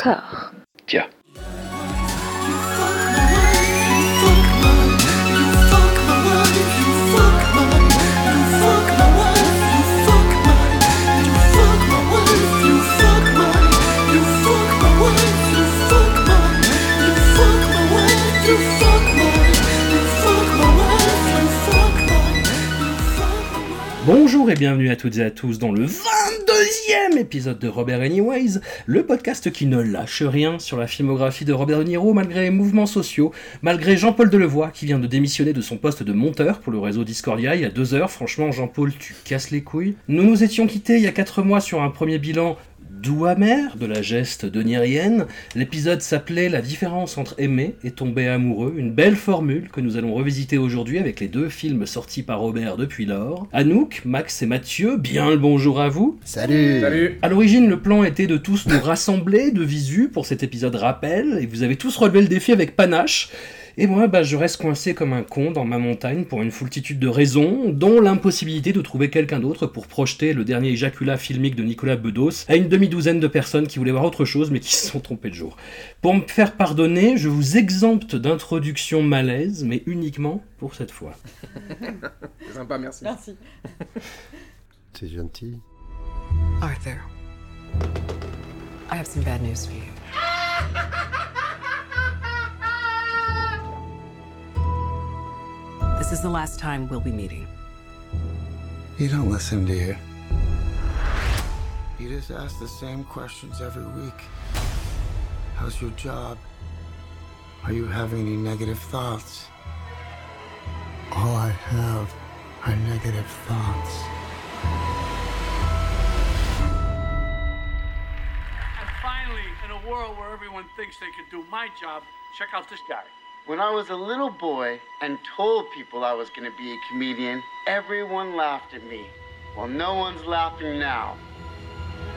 encore. Tiens. Bonjour et bienvenue à toutes et à tous dans le 22e épisode de Robert Anyways, le podcast qui ne lâche rien sur la filmographie de Robert De Niro malgré les mouvements sociaux, malgré Jean-Paul Delevoye qui vient de démissionner de son poste de monteur pour le réseau Discordia il y a 2 heures. Franchement, Jean-Paul, tu casses les couilles. Nous nous étions quittés il y a 4 mois sur un premier bilan doux amer de la geste denirienne. L'épisode s'appelait « La différence entre aimer et tomber amoureux », une belle formule que nous allons revisiter aujourd'hui avec les 2 films sortis par Robert depuis lors. Anouk, Max et Mathieu, bien le bonjour à vous. Salut. Salut. À l'origine, le plan était de tous nous rassembler de visu pour cet épisode rappel, et vous avez tous relevé le défi avec panache. Et moi, je reste coincé comme un con dans ma montagne pour une foultitude de raisons, dont l'impossibilité de trouver quelqu'un d'autre pour projeter le dernier éjaculat filmique de Nicolas Bedos à une demi-douzaine de personnes qui voulaient voir autre chose mais qui se sont trompées de jour. Pour me faire pardonner, je vous exempte d'introduction malaise, mais uniquement pour cette fois. C'est sympa, merci. Merci. C'est gentil. Arthur, I have some bad news for you. This is the last time we'll be meeting. You don't listen, do you? You just ask the same questions every week. How's your job? Are you having any negative thoughts? All I have are negative thoughts. And finally, in a world where everyone thinks they can do my job, check out this guy. When I was a little boy and told people I was going to be a comedian, everyone laughed at me. Well, no one's laughing now.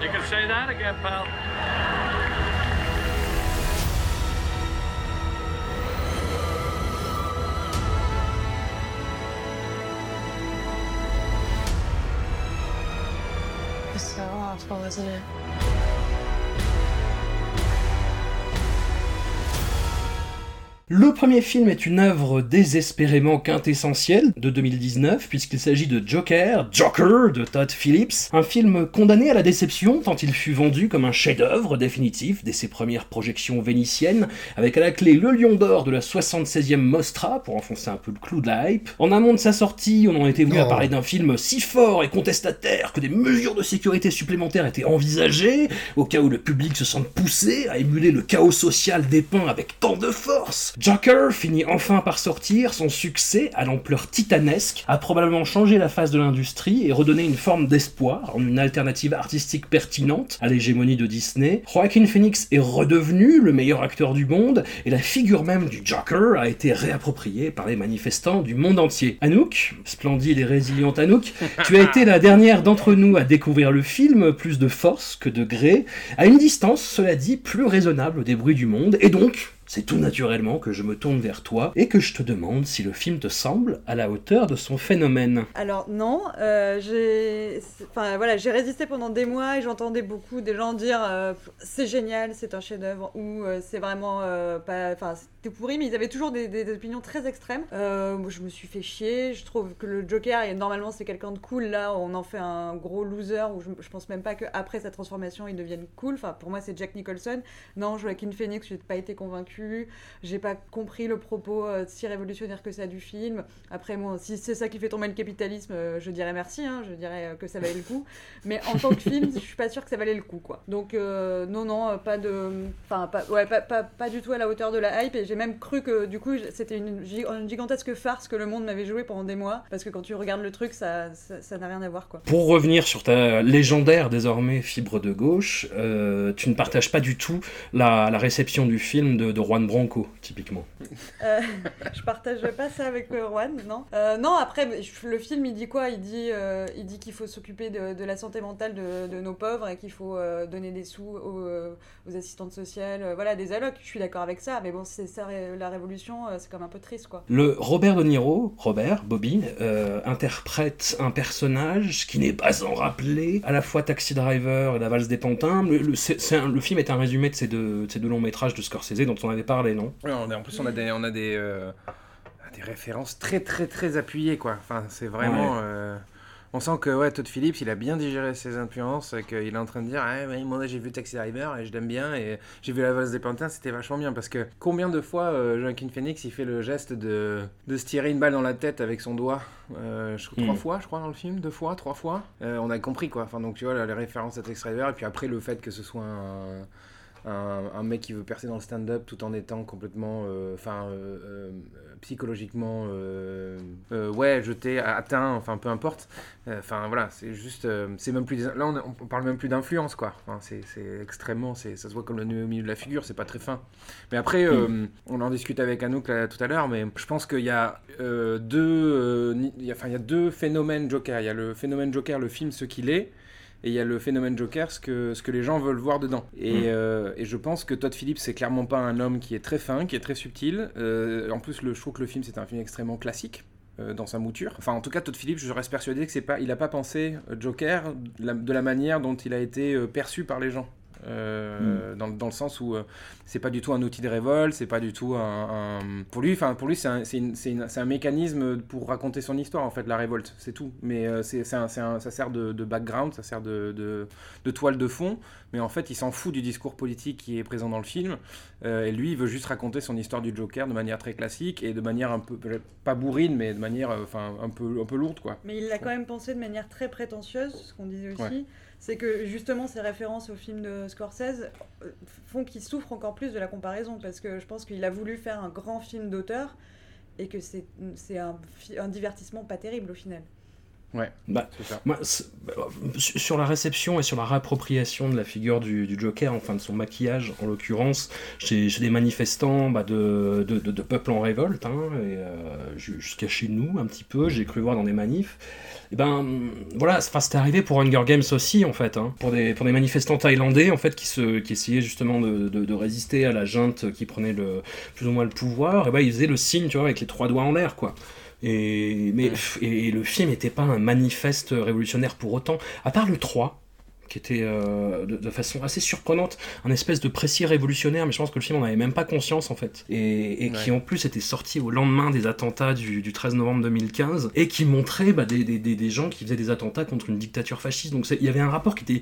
You can say that again, pal. It's so awful, isn't it? Le premier film est une œuvre désespérément quintessentielle de 2019, puisqu'il s'agit de Joker de Todd Phillips, un film condamné à la déception tant il fut vendu comme un chef-d'œuvre définitif dès ses premières projections vénitiennes, avec à la clé le Lion d'or de la 76e Mostra pour enfoncer un peu le clou de la hype. En amont de sa sortie, on en était venu à parler d'un film si fort et contestataire que des mesures de sécurité supplémentaires étaient envisagées, au cas où le public se sente poussé à émuler le chaos social dépeint avec tant de force. Joker finit enfin par sortir, son succès, à l'ampleur titanesque, a probablement changé la face de l'industrie et redonné une forme d'espoir en une alternative artistique pertinente à l'hégémonie de Disney. Joaquin Phoenix est redevenu le meilleur acteur du monde et la figure même du Joker a été réappropriée par les manifestants du monde entier. Anouk, splendide et résiliente Anouk, tu as été la dernière d'entre nous à découvrir le film, plus de force que de gré, à une distance, cela dit, plus raisonnable des bruits du monde, et donc... c'est tout naturellement que je me tourne vers toi et que je te demande si le film te semble à la hauteur de son phénomène. Alors non, j'ai résisté pendant des mois et j'entendais beaucoup des gens dire c'est génial, c'est un chef-d'œuvre ou c'est vraiment pas, enfin c'était pourri, mais ils avaient toujours des opinions très extrêmes. Moi, je me suis fait chier, je trouve que le Joker, et normalement c'est quelqu'un de cool, là on en fait un gros loser où je pense même pas qu'après sa transformation il devienne cool. Enfin pour moi c'est Jack Nicholson. Non, Joaquin Phoenix, j'ai pas été convaincue. J'ai pas compris le propos si révolutionnaire que ça du film. Après, moi, si c'est ça qui fait tomber le capitalisme, je dirais merci, hein, je dirais que ça valait le coup. Mais en tant que film, je suis pas sûre que ça valait le coup, quoi. Donc, pas du tout à la hauteur de la hype. Et j'ai même cru que, du coup, c'était une gigantesque farce que le monde m'avait joué pendant des mois. Parce que quand tu regardes le truc, ça n'a rien à voir, quoi. Pour revenir sur ta légendaire, désormais, fibre de gauche, tu ne partages pas du tout la réception du film de Juan Branco, typiquement. Je partage pas ça avec Juan, non. Non, après, le film, il dit quoi ? Il dit qu'il faut s'occuper de la santé mentale de nos pauvres et qu'il faut donner des sous aux assistantes sociales, voilà, des allocs. Je suis d'accord avec ça, mais bon, c'est ça la révolution, c'est quand même un peu triste, quoi. Le Robert De Niro, Bobby, interprète un personnage qui n'est pas sans rappeler à la fois Taxi Driver et La Valse des Pantins. Le film est un résumé de ces deux longs métrages de Scorsese dont on avait parlé, non ? Oui, en plus on a des références très très très appuyées, quoi. Enfin, c'est vraiment... Ouais. On sent que Todd Phillips, il a bien digéré ses influences, qu'il est en train de dire moi j'ai vu Taxi Driver et je l'aime bien, et j'ai vu La Valse des Pantins, c'était vachement bien, parce que combien de fois Joaquin Phoenix il fait le geste de se tirer une balle dans la tête avec son doigt, 3 fois je crois dans le film, 2 fois, 3 fois, on a compris, quoi. Enfin, donc tu vois les références à Taxi Driver, et puis après le fait que ce soit un mec qui veut percer dans le stand-up tout en étant complètement psychologiquement jeté, atteint, enfin peu importe, enfin voilà, c'est juste c'est même plus là on parle même plus d'influence, quoi. Enfin, c'est extrêmement, ça se voit comme le nœud au milieu de la figure, c'est pas très fin. Mais après on en discute avec Anouk là, tout à l'heure, mais je pense qu'il y a deux phénomènes Joker. Il y a le phénomène Joker, le film ce qu'il est, et il y a le phénomène Joker, ce que les gens veulent voir dedans. Et je pense que Todd Phillips, c'est clairement pas un homme qui est très fin, qui est très subtil. En plus, je trouve que le film, c'est un film extrêmement classique dans sa mouture. Enfin, en tout cas, Todd Phillips, je reste persuadé qu'il n'a pas pensé Joker de la manière dont il a été perçu par les gens. Dans le sens où c'est pas du tout un outil de révolte, c'est pas du tout pour lui c'est un mécanisme pour raconter son histoire, en fait, la révolte, c'est tout. Mais ça sert de background, ça sert de toile de fond, mais en fait il s'en fout du discours politique qui est présent dans le film, et lui il veut juste raconter son histoire du Joker de manière très classique et de manière un peu, pas bourrine, mais de manière un peu lourde, quoi. Mais il l'a quand même pensé de manière très prétentieuse, ce qu'on disait aussi, ouais. C'est que justement ces références au film de Scorsese font qu'il souffre encore plus de la comparaison, parce que je pense qu'il a voulu faire un grand film d'auteur et que c'est un divertissement pas terrible au final. Ouais, c'est ça. Sur la réception et sur la réappropriation de la figure du Joker, enfin de son maquillage en l'occurrence, chez des manifestants de peuples en révolte, jusqu'à chez nous un petit peu, j'ai cru voir dans des manifs. Et c'était arrivé pour Hunger Games aussi, en fait, pour des manifestants thaïlandais, en fait, qui essayaient justement de résister à la junte qui prenait plus ou moins le pouvoir. Et ils faisaient le signe, tu vois, avec les 3 doigts en l'air, quoi. Et le film n'était pas un manifeste révolutionnaire pour autant, à part le 3, qui était de façon assez surprenante, un espèce de précis révolutionnaire, mais je pense que le film n'en avait même pas conscience, en fait, et qui en plus était sorti au lendemain des attentats du 13 novembre 2015, et qui montrait des gens qui faisaient des attentats contre une dictature fasciste. Donc il y avait un rapport qui était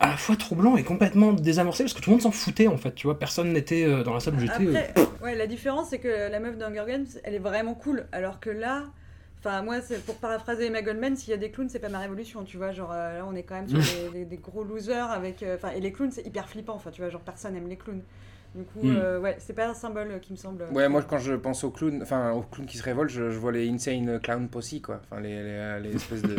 à la fois troublant et complètement désamorcé, parce que tout le monde s'en foutait, en fait, tu vois, personne n'était dans la salle où j'étais. Après, la différence, c'est que la meuf d'Hunger Games, elle est vraiment cool, alors que là, enfin moi, c'est pour paraphraser Emma Goldman, s'il y a des clowns, c'est pas ma révolution, tu vois, genre là on est quand même sur des gros losers avec, et les clowns c'est hyper flippant, enfin tu vois, genre personne aime les clowns. Du coup, c'est pas un symbole qui me semble... Ouais, moi, quand je pense aux clowns qui se révoltent, je vois les Insane Clown Posse, quoi. Enfin, les espèces de...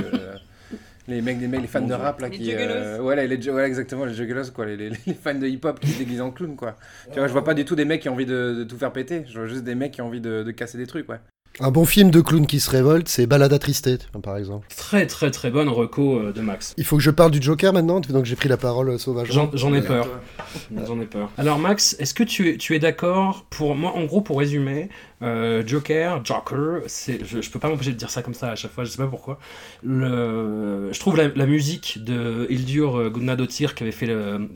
les fans de rap, là, qui... exactement, les Juggalos, quoi. Les fans de hip-hop qui se déguisent en clown, quoi. Tu vois, je vois pas du tout des mecs qui ont envie de tout faire péter. Je vois juste des mecs qui ont envie de casser des trucs, ouais. Un bon film de clown qui se révolte, c'est Balada Triste, par exemple. Très très très bonne reco de Max. Il faut que je parle du Joker maintenant, donc j'ai pris la parole sauvagement. J'en ai peur. Alors Max, est-ce que tu es d'accord pour moi, en gros, pour résumer, Joker, c'est, je peux pas m'empêcher de dire ça comme ça à chaque fois, je sais pas pourquoi. Je trouve la musique de Hildur Guðnadóttir qui avait fait,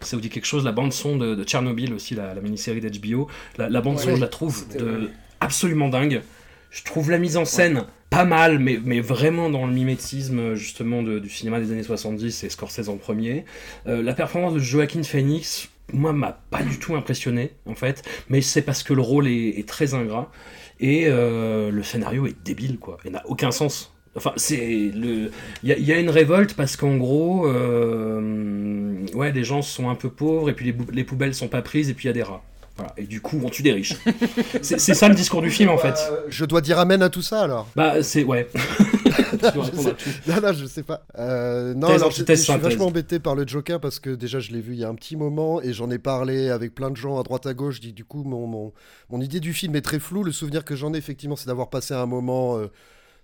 ça vous dit quelque chose, la bande son de Tchernobyl aussi, la mini-série d'HBO. La bande son, je la trouve absolument dingue. Je trouve la mise en scène pas mal, mais vraiment dans le mimétisme, justement, du cinéma des années 70, et Scorsese en premier. La performance de Joaquin Phoenix, moi, m'a pas du tout impressionné, en fait, mais c'est parce que le rôle est très ingrat, et le scénario est débile, quoi, et n'a aucun sens. Enfin, il y a une révolte parce qu'en gros, les gens sont un peu pauvres, et puis les poubelles sont pas prises, et puis il y a des rats. Voilà. Et du coup, on tue des riches. C'est ça le discours du film, en fait. Je dois dire amen à tout ça, alors. C'est... Ouais. Tu dois répondre à tout. Non, je sais pas. Je suis vachement embêté par le Joker parce que déjà, je l'ai vu il y a un petit moment et j'en ai parlé avec plein de gens à droite à gauche. Du coup, mon idée du film est très floue. Le souvenir que j'en ai, effectivement, c'est d'avoir passé un moment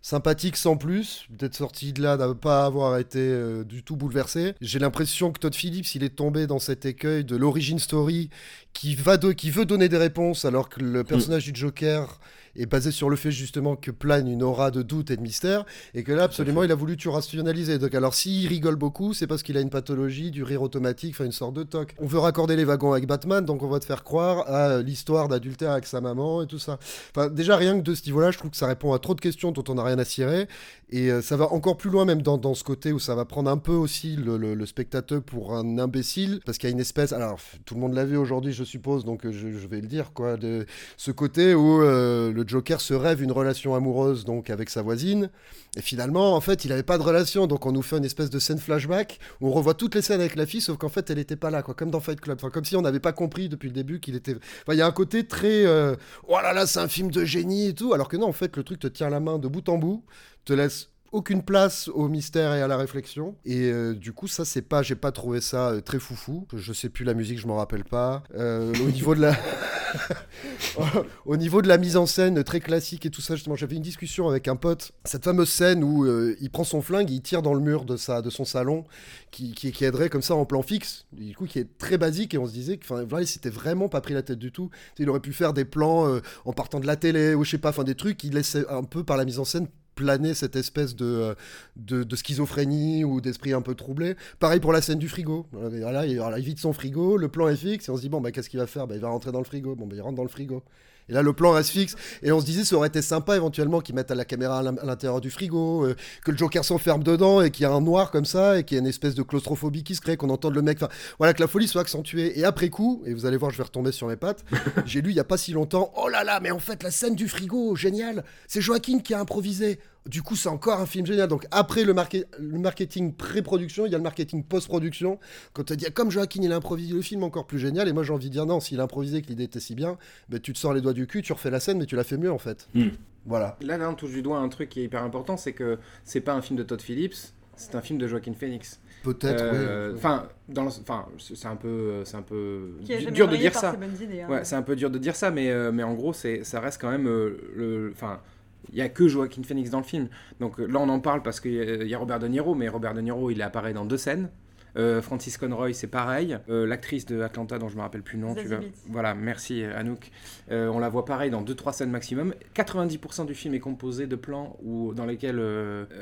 sympathique sans plus, d'être sorti de là, de ne pas avoir été du tout bouleversé. J'ai l'impression que Todd Phillips, il est tombé dans cet écueil de l'origin story qui veut donner des réponses alors que le personnage du Joker est basé sur le fait justement que plane une aura de doute et de mystère, et que là absolument il a voulu tout rationaliser. Donc alors s'il rigole beaucoup, c'est parce qu'il a une pathologie du rire automatique, enfin une sorte de toc. On veut raccorder les wagons avec Batman, donc on va te faire croire à l'histoire d'adultère avec sa maman et tout ça. Enfin déjà rien que de ce niveau-là, je trouve que ça répond à trop de questions dont on n'a rien à cirer, et ça va encore plus loin même dans ce côté où ça va prendre un peu aussi le spectateur pour un imbécile, parce qu'il y a une espèce, alors tout le monde l'a vu aujourd'hui je suppose, donc je vais le dire quoi, de ce côté où le Joker se rêve une relation amoureuse donc avec sa voisine, et finalement en fait il n'avait pas de relation, donc on nous fait une espèce de scène flashback où on revoit toutes les scènes avec la fille sauf qu'en fait elle n'était pas là quoi, comme dans Fight Club, enfin, comme si on n'avait pas compris depuis le début qu'il était, enfin il y a un côté très oh là là c'est un film de génie et tout, alors que non en fait le truc te tient la main de bout en bout, te laisse aucune place au mystère et à la réflexion, et du coup ça c'est pas, j'ai pas trouvé ça très foufou. Je sais plus la musique, je m'en rappelle pas, au niveau de la au niveau de la mise en scène très classique et tout ça, justement j'avais une discussion avec un pote, cette fameuse scène où il prend son flingue, il tire dans le mur de son salon qui aiderait comme ça en plan fixe, du coup qui est très basique, et on se disait que voilà, il s'était vraiment pas pris la tête du tout, il aurait pu faire des plans en partant de la télé ou je sais pas, enfin des trucs qui laissaient un peu par la mise en scène planer cette espèce de schizophrénie ou d'esprit un peu troublé. Pareil pour la scène du frigo. Voilà, il vide son frigo, le plan est fixe, et on se dit, bon, bah, qu'est-ce qu'il va faire ? Bah, il va rentrer dans le frigo. Bon, bah, il rentre dans le frigo. Et là, le plan reste fixe. Et on se disait, ça aurait été sympa éventuellement qu'ils mettent la caméra à l'intérieur du frigo, que le Joker s'enferme dedans et qu'il y a un noir comme ça et qu'il y a une espèce de claustrophobie qui se crée, qu'on entende le mec. Enfin, voilà, que la folie soit accentuée. Et après coup, et vous allez voir, je vais retomber sur mes pattes, j'ai lu il n'y a pas si longtemps, oh là là, mais en fait, la scène du frigo, génial, c'est Joaquin qui a improvisé. Du coup, c'est encore un film génial. Donc, après le marketing pré-production, il y a le marketing post-production. Quand tu dis, comme Joaquin, il a improvisé le film, encore plus génial. Et moi, j'ai envie de dire, non, s'il a improvisé que l'idée était si bien, ben, tu te sors les doigts du cul, tu refais la scène, mais tu l'as fait mieux, en fait. Mmh. Voilà. Là, on touche du doigt un truc qui est hyper important, c'est que c'est pas un film de Todd Phillips, c'est un film de Joaquin Phoenix. Peut-être, oui. Enfin, c'est un peu dur de dire ça. Idées, hein. Ouais, c'est un peu dur de dire ça, mais en gros, ça reste quand même il n'y a que Joaquin Phoenix dans le film. Donc là, on en parle parce qu'il y a Robert De Niro, mais Robert De Niro, il apparaît dans 2 scènes. Francis Conroy, c'est pareil. L'actrice de Atlanta, dont je ne me rappelle plus le nom. Voilà, merci Anouk. On la voit pareil dans 2-3 scènes maximum. 90% du film est composé de plans dans lesquels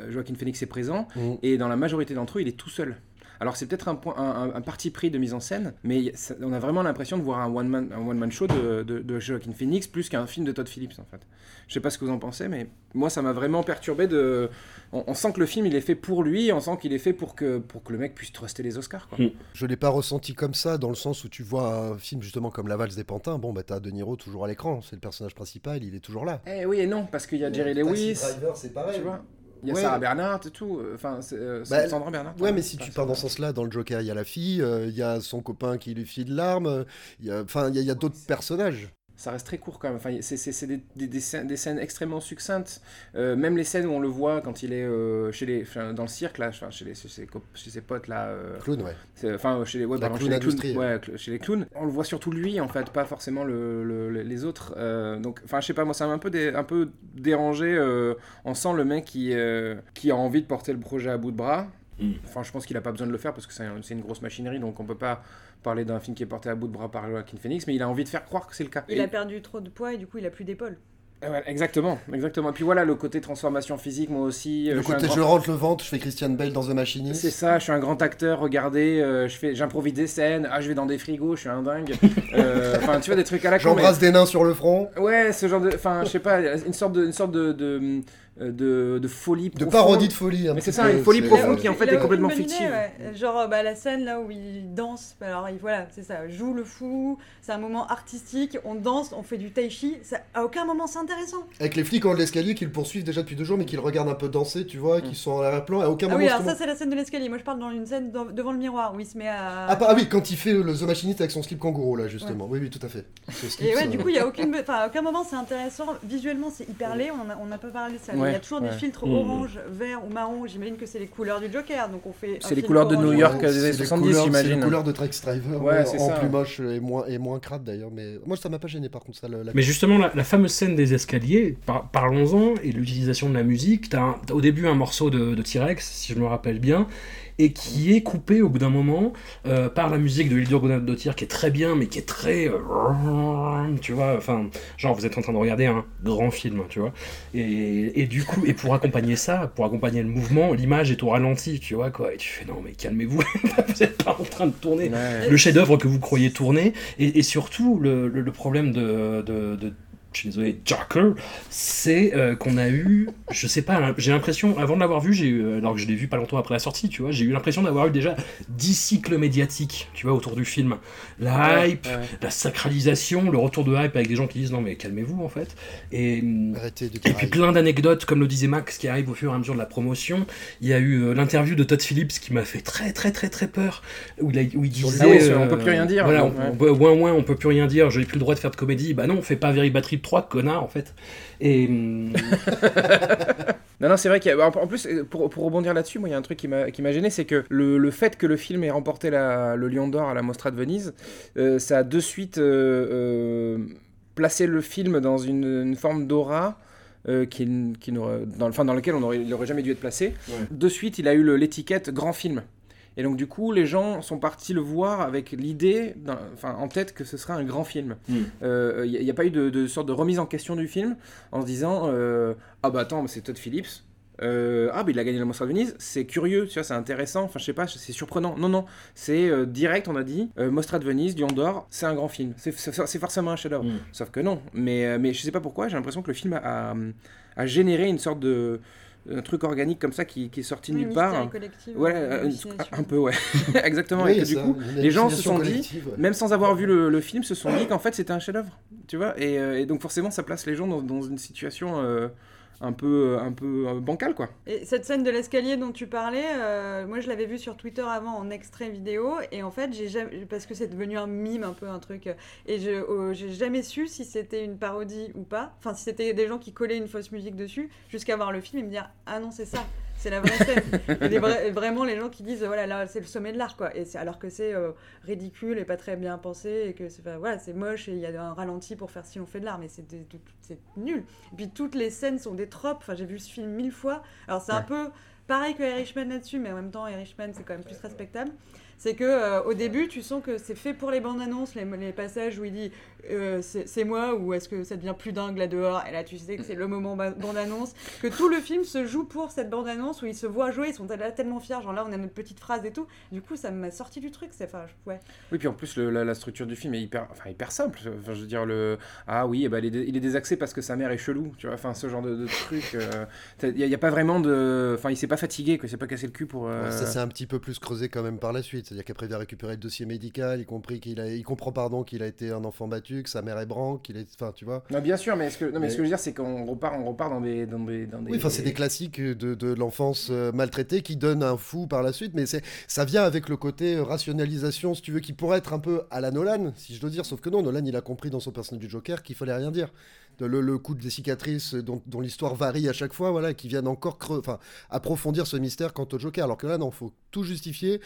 Joaquin Phoenix est présent. Mmh. Et dans la majorité d'entre eux, il est tout seul. Alors c'est peut-être un parti pris de mise en scène, mais on a vraiment l'impression de voir un one-man show de Joaquin Phoenix plus qu'un film de Todd Phillips en fait. Je sais pas ce que vous en pensez, mais moi ça m'a vraiment perturbé de... On sent que le film il est fait pour lui, on sent qu'il est fait pour que le mec puisse truster les Oscars quoi. Je l'ai pas ressenti comme ça, dans le sens où tu vois un film justement comme La Valse des Pantins, bon bah t'as De Niro toujours à l'écran, c'est le personnage principal, il est toujours là. Eh oui et non, parce qu'il y a Jerry Lewis... Taxi Driver c'est pareil, tu vois. Il y a Sarah Bernhardt et tout, enfin, c'est Sandra Bernhardt. Ouais, mais si tu pars dans ce sens-là, dans le Joker, il y a la fille, il y a son copain qui lui file l'arme, il y a d'autres personnages. Ça reste très court quand même, enfin, c'est des scènes extrêmement succinctes, même les scènes où on le voit quand il est dans le cirque, là, chez ses potes là... clown, ouais. Enfin, chez les clowns. On le voit surtout lui en fait, pas forcément les autres. Donc, enfin, je sais pas, moi ça m'a un peu dérangé, on sent le mec qui a envie de porter le projet à bout de bras. Enfin, je pense qu'il n'a pas besoin de le faire parce que c'est une grosse machinerie, donc on peut pas parler d'un film qui est porté à bout de bras par Joaquin Phoenix, mais il a envie de faire croire que c'est le cas. Il a perdu trop de poids et du coup il a plus d'épaules. Exactement. Et puis voilà, le côté transformation physique, moi aussi. Le côté je rentre le ventre, je fais Christian Bale dans The Machinist. C'est ça, je suis un grand acteur, regardez, j'improvise des scènes, je vais dans des frigos, je suis un dingue. Enfin, tu vois, des trucs à la con. J'embrasse des nains sur le front. Ouais, ce genre de... Enfin, je sais pas, une sorte de folie profonde. De parodie de folie. Mais c'est ça, une folie profonde qui en fait est complètement fictive. Ouais. Genre la scène là où il danse, alors voilà, c'est ça, joue le fou, c'est un moment artistique, on danse, on fait du tai chi, ça, à aucun moment c'est intéressant. Avec les flics en haut de l'escalier qui le poursuivent déjà depuis 2 jours mais qui le regardent un peu danser, tu vois, qui sont en arrière-plan, à aucun moment... Ah oui, alors ça c'est la scène de l'escalier, moi je parle dans une scène devant le miroir où il se met à... Ah oui, quand il fait le The Machinist avec son slip kangourou là justement, oui tout à fait. Et ouais, du coup, à aucun moment c'est intéressant, visuellement c'est hyper laid, on n'a pas parlé de ça. il y a toujours des filtres orange, vert ou marron. J'imagine que c'est les couleurs du Joker. Donc on fait c'est les couleurs de New York des années 70, j'imagine. C'est les couleurs de Taxi Driver, plus moche et moins crade d'ailleurs. Mais moi, ça m'a pas gêné par contre. Ça, mais justement, la fameuse scène des escaliers, parlons-en, et l'utilisation de la musique. T'as au début un morceau de T-Rex, si je me rappelle bien, et qui est coupé au bout d'un moment par la musique de l'île de Grenade de Tir, qui est très bien, mais qui est très... tu vois, enfin, genre vous êtes en train de regarder un grand film, tu vois. Et du coup, et pour accompagner ça, pour accompagner le mouvement, l'image est au ralenti, tu vois, quoi. Et tu fais, non mais calmez-vous, vous n'êtes pas en train de tourner le chef-d'œuvre que vous croyez tourner. Et surtout, le problème de je suis désolé, Joker, c'est qu'on a eu, je sais pas, j'ai l'impression, avant de l'avoir vu, alors que je l'ai vu pas longtemps après la sortie, tu vois, j'ai eu l'impression d'avoir eu déjà 10 cycles médiatiques, tu vois, autour du film. La hype, la sacralisation, le retour de hype avec des gens qui disent non mais calmez-vous en fait. Et puis plein d'anecdotes, comme le disait Max, qui arrivent au fur et à mesure de la promotion. Il y a eu l'interview de Todd Phillips qui m'a fait très très très très peur, où il disait on peut plus rien dire. Voilà, on peut plus rien dire, j'ai plus le droit de faire de comédie. Bah non, fais pas Very Bad Trip 3, connard en fait. Et non, c'est vrai qu'en plus, pour rebondir là-dessus, moi, il y a un truc qui m'a gêné, c'est que le fait que le film ait remporté le Lion d'Or à la Mostra de Venise, ça a de suite placé le film dans une forme d'aura dans laquelle il aurait jamais dû être placé. Ouais. De suite, il a eu l'étiquette grand film. Et donc du coup, les gens sont partis le voir avec l'idée, en tête, que ce serait un grand film. Il n'y a pas eu de sorte de remise en question du film en se disant ah bah attends, c'est Todd Phillips. Ah bah il a gagné la Mostra de Venise, c'est curieux, tu vois, c'est intéressant, enfin je sais pas, c'est surprenant. Non, c'est direct, on a dit Mostra de Venise, Lion d'Or, c'est un grand film, c'est forcément un chef-d'œuvre. Sauf que non, mais je sais pas pourquoi, j'ai l'impression que le film a généré une sorte de... un truc organique comme ça qui est sorti de nulle part. Ouais, un peu, ouais. Exactement. Oui, et du coup, les gens se sont dit, même sans avoir vu le film, se sont dit qu'en fait c'était un chef-d'œuvre, tu vois. Et donc forcément, ça place les gens dans une situation un peu bancale, quoi. Et cette scène de l'escalier dont tu parlais, moi je l'avais vue sur Twitter avant en extrait vidéo, et en fait j'ai jamais, parce que c'est devenu un mime un peu, un truc, et j'ai jamais su si c'était une parodie ou pas, enfin si c'était des gens qui collaient une fausse musique dessus, jusqu'à voir le film et me dire ah non c'est ça, c'est la vraie scène. Vraiment les gens qui disent voilà là c'est le sommet de l'art, quoi, et alors que c'est ridicule et pas très bien pensé, et que c'est, enfin, voilà, c'est moche et il y a un ralenti pour faire si on fait de l'art, mais c'est nul. Et puis toutes les scènes sont des tropes, enfin j'ai vu ce film 1000 fois, alors c'est un peu pareil que Irishman là-dessus, mais en même temps Irishman c'est quand même plus respectable. C'est que au début tu sens que c'est fait pour les bandes annonces, les passages où il dit c'est moi, ou est-ce que ça devient plus dingue là dehors, et là tu sais que c'est le moment bande annonce, que tout le film se joue pour cette bande annonce où ils se voient jouer, ils sont là tellement fiers, genre là on a notre petite phrase et tout. Du coup ça m'a sorti du truc, c'est enfin ouais. Oui, puis en plus la structure du film est hyper simple, enfin je veux dire il est désaxé parce que sa mère est chelou, tu vois, enfin ce genre de truc, il y a pas vraiment de, enfin il s'est pas fatigué, quoi, il s'est pas cassé le cul pour ça c'est un petit peu plus creusé quand même par la suite. C'est-à-dire qu'après, il a récupéré le dossier médical, il comprend qu'il a été un enfant battu, que sa mère est branque, enfin, tu vois. Non, bien sûr, mais ce que je veux dire, c'est qu'on repart dans des... Oui, enfin, c'est des classiques de l'enfance maltraitée qui donnent un fou par la suite, mais ça vient avec le côté rationalisation, si tu veux, qui pourrait être un peu à la Nolan, si je dois dire, sauf que non, Nolan, il a compris dans son personnage du Joker qu'il fallait rien dire. Le coup des cicatrices dont l'histoire varie à chaque fois, voilà, qui viennent encore approfondir ce mystère quant au Joker, alors que là non, faut tout justifier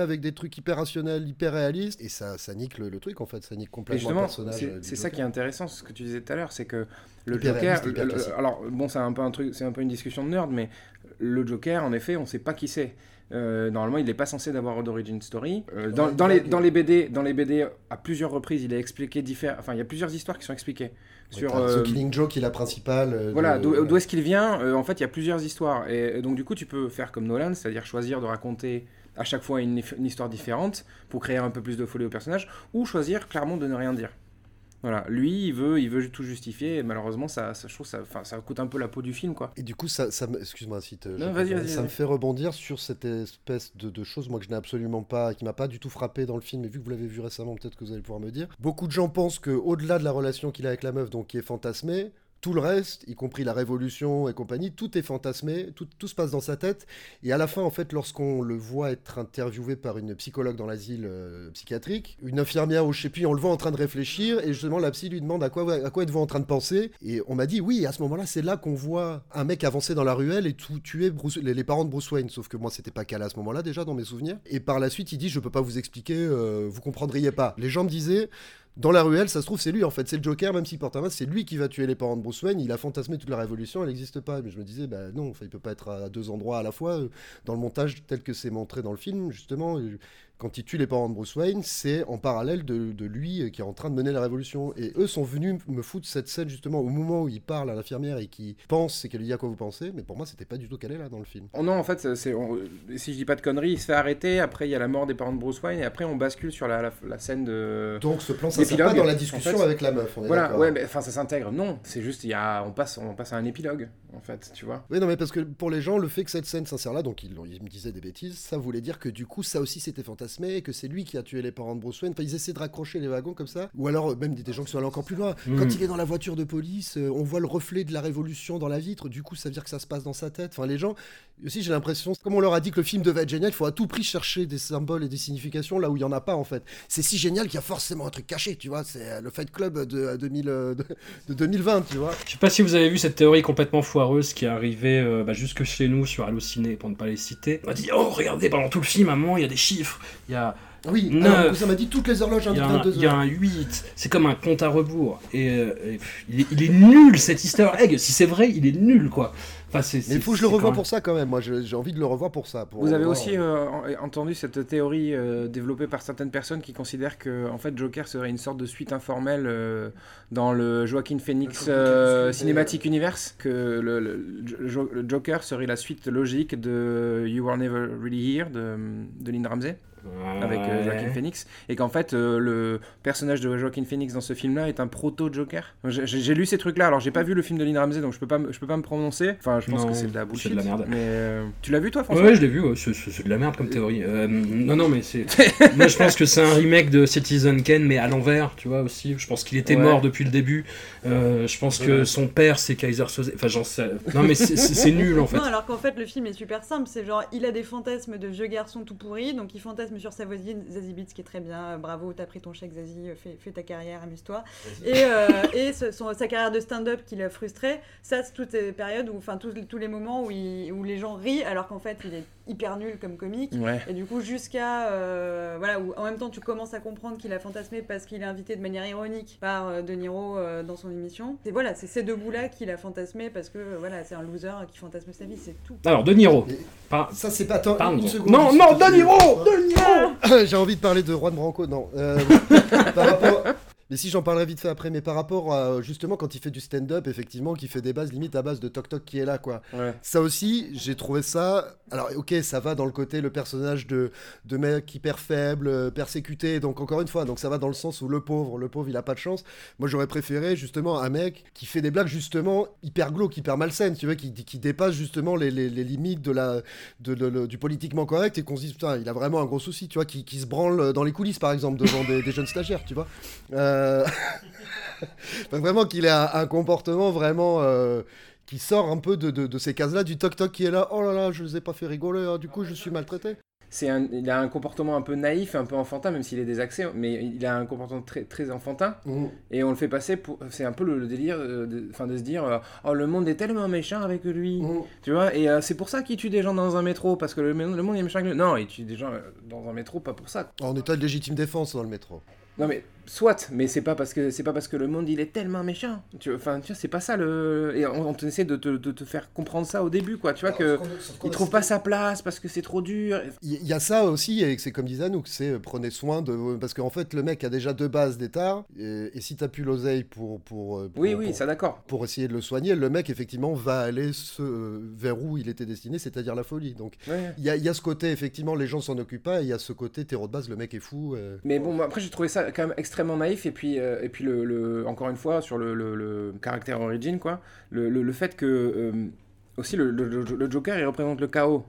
avec des trucs hyper rationnels, hyper réalistes, et ça nique le truc en fait, ça nique complètement le personnage. C'est ça qui est intéressant, ce que tu disais tout à l'heure, c'est que le Joker, alors bon, c'est un peu une discussion de nerd, mais le Joker, en effet, on sait pas qui c'est. Normalement, il n'est pas censé d'avoir d'origin story. Dans les BD, à plusieurs reprises, il est expliqué il y a plusieurs histoires qui sont expliquées. Sur The Killing Joke, qui est la principale. D'où est-ce qu'il vient ? En fait, il y a plusieurs histoires, et donc du coup, tu peux faire comme Nolan, c'est-à-dire choisir de raconter à chaque fois une histoire différente pour créer un peu plus de folie au personnage, ou choisir clairement de ne rien dire. Voilà, lui, il veut tout justifier, et malheureusement, ça coûte un peu la peau du film, quoi. Et du coup, excuse-moi si te... Non, vas-y. Ça me fait rebondir sur cette espèce de chose, moi, que je n'ai absolument pas, qui m'a pas du tout frappé dans le film, et vu que vous l'avez vu récemment, peut-être que vous allez pouvoir me dire. Beaucoup de gens pensent qu'au-delà de la relation qu'il a avec la meuf, donc qui est fantasmée, tout le reste, y compris la révolution et compagnie, tout est fantasmé, tout se passe dans sa tête. Et à la fin, en fait, lorsqu'on le voit être interviewé par une psychologue dans l'asile psychiatrique, une infirmière ou je sais plus, on le voit en train de réfléchir et justement la psy lui demande à quoi êtes-vous en train de penser ? Et on m'a dit oui, à ce moment-là, c'est là qu'on voit un mec avancer dans la ruelle et tuer les parents de Bruce Wayne. Sauf que moi, c'était pas calé à ce moment-là déjà dans mes souvenirs. Et par la suite, il dit je peux pas vous expliquer, vous comprendriez pas. Les gens me disaient dans la ruelle, ça se trouve, c'est lui en fait, c'est le Joker, même s'il porte un masque, c'est lui qui va tuer les parents de Bruce Wayne, il a fantasmé toute la révolution, elle n'existe pas. Mais je me disais, bah non, il peut pas être à deux endroits à la fois. Dans le montage tel que c'est montré dans le film, justement, quand il tue les parents de Bruce Wayne, c'est en parallèle de lui qui est en train de mener la révolution. Et eux sont venus me foutre cette scène justement au moment où il parle à l'infirmière et qui pense et qu'elle lui dit à quoi vous pensez, mais pour moi, c'était pas du tout calé là dans le film. Oh non, en fait, si je dis pas de conneries, il se fait arrêter, après il y a la mort des parents de Bruce Wayne et après on bascule sur la scène de... Donc ce plan, ça c'est pas dans la discussion en fait, avec la meuf, on est voilà, d'accord. Ouais, mais enfin ça s'intègre. Non, c'est juste on passe à un épilogue en fait, tu vois. Oui, non mais parce que pour les gens, le fait que cette scène s'insère là, donc ils me disaient des bêtises, ça voulait dire que du coup ça aussi c'était fantasmé, que c'est lui qui a tué les parents de Bruce Wayne. Enfin ils essaient de raccrocher les wagons comme ça, ou alors même des gens qui sont allés encore plus loin. Quand il est dans la voiture de police, on voit le reflet de la révolution dans la vitre. Du coup, ça veut dire que ça se passe dans sa tête. Enfin les gens aussi, j'ai l'impression comme on leur a dit que le film devait être génial, il faut à tout prix chercher des symboles et des significations là où il y en a pas en fait. C'est si génial qu'il y a forcément un truc caché. Tu vois, c'est le Fight Club de 2020, tu vois. Je sais pas si vous avez vu cette théorie complètement foireuse qui est arrivée jusque chez nous sur Allociné, pour ne pas les citer. On m'a dit, oh, regardez, pendant tout le film, à un moment, il y a des chiffres, il y a... Oui, 9, alors, ça m'a dit toutes les horloges, il y a un 8, c'est comme un compte à rebours. Il est nul, cette easter egg, si c'est vrai, il est nul, quoi. Enfin, mais il faut que je le revoie pour ça quand même, moi j'ai envie de le revoir pour ça. Vous avez aussi entendu cette théorie développée par certaines personnes qui considèrent que en fait, Joker serait une sorte de suite informelle dans le Joaquin Phoenix Cinematic Universe, que le Joker serait la suite logique de You Were Never Really Here de Lynn Ramsey. Ouais. Avec Joaquin Phoenix, et qu'en fait le personnage de Joaquin Phoenix dans ce film-là est un proto-Joker. J'ai lu ces trucs-là, alors j'ai pas vu le film de Lynn Ramsey, donc je peux pas me prononcer. Enfin, je pense que c'est de la bullshit. C'est de la merde. Mais tu l'as vu toi, François ? Ouais, je l'ai vu. Ouais. C'est de la merde comme théorie. Non, mais c'est. Moi, je pense que c'est un remake de Citizen Kane, mais à l'envers, tu vois aussi. Je pense qu'il était mort depuis le début. Je pense que son père c'est Kaiser Soze. Enfin, j'en sais. Non, mais c'est nul en fait. Non, alors qu'en fait le film est super simple. C'est genre il a des fantasmes de vieux garçons tout pourris, donc il fantasme sur sa voisine Zazie Beetz qui est très bien, bravo, t'as pris ton chèque Zazie, fais ta carrière, amuse-toi. Et sa carrière de stand-up qui l'a frustré, ça c'est toutes les périodes où, enfin tous les moments où les gens rient alors qu'en fait il est hyper nul comme comique. Ouais. Et du coup jusqu'à où en même temps tu commences à comprendre qu'il a fantasmé parce qu'il est invité de manière ironique par De Niro dans son émission. Et voilà, c'est ces deux bouts-là qu'il a fantasmé parce que c'est un loser qui fantasme sa vie, c'est tout. Alors De Niro. Ça c'est pas tant. Non, De Niro. J'ai envie de parler de Juan Branco, non. Mais si j'en parlerai vite fait après, mais par rapport à justement quand il fait du stand-up, effectivement, qui fait des bases limite à base de toc-toc qui est là, quoi. Ouais. Ça aussi, j'ai trouvé ça. Alors, ok, ça va dans le côté, le personnage de mec hyper faible, persécuté, donc encore une fois, donc ça va dans le sens où le pauvre, il a pas de chance. Moi, j'aurais préféré justement un mec qui fait des blagues justement hyper glauques, hyper malsaines, tu vois, qui dépasse justement les limites du politiquement correct et qu'on se dise, putain, il a vraiment un gros souci, tu vois, qui se branle dans les coulisses, par exemple, devant des jeunes stagiaires, tu vois. Enfin, vraiment qu'il ait un comportement vraiment qui sort un peu de ces cases-là, du toc-toc qui est là, oh là là, je les ai pas fait rigoler, hein, du coup je suis maltraité. Il a un comportement un peu naïf, un peu enfantin, même s'il est désaxé, mais il a un comportement très, très enfantin, et on le fait passer pour... C'est un peu le délire de se dire « Oh, le monde est tellement méchant avec lui !» Tu vois, et c'est pour ça qu'il tue des gens dans un métro, parce que le monde est méchant avec lui. Non, il tue des gens dans un métro, pas pour ça. En état de légitime défense dans le métro. Non mais soit, mais c'est pas parce que le monde il est tellement méchant. Tu vois, c'est pas ça le. Et on essaie de te faire comprendre ça au début, quoi. Tu vois qu'il trouve pas sa place parce que c'est trop dur. Il y a ça aussi, et c'est comme disait Anouk, c'est prenez soin de, parce qu'en fait le mec a déjà de base des tares, et si t'as plus l'oseille pour ça d'accord. Pour essayer de le soigner, le mec effectivement va aller vers où il était destiné, c'est-à-dire la folie. Donc il y a ce côté effectivement les gens s'en occupent pas, et il y a ce côté terreau de base, le mec est fou. Mais bon, après j'ai trouvé ça quand même extrêmement naïf et puis le encore une fois sur le caractère origin, quoi, le fait que aussi le Joker il représente le chaos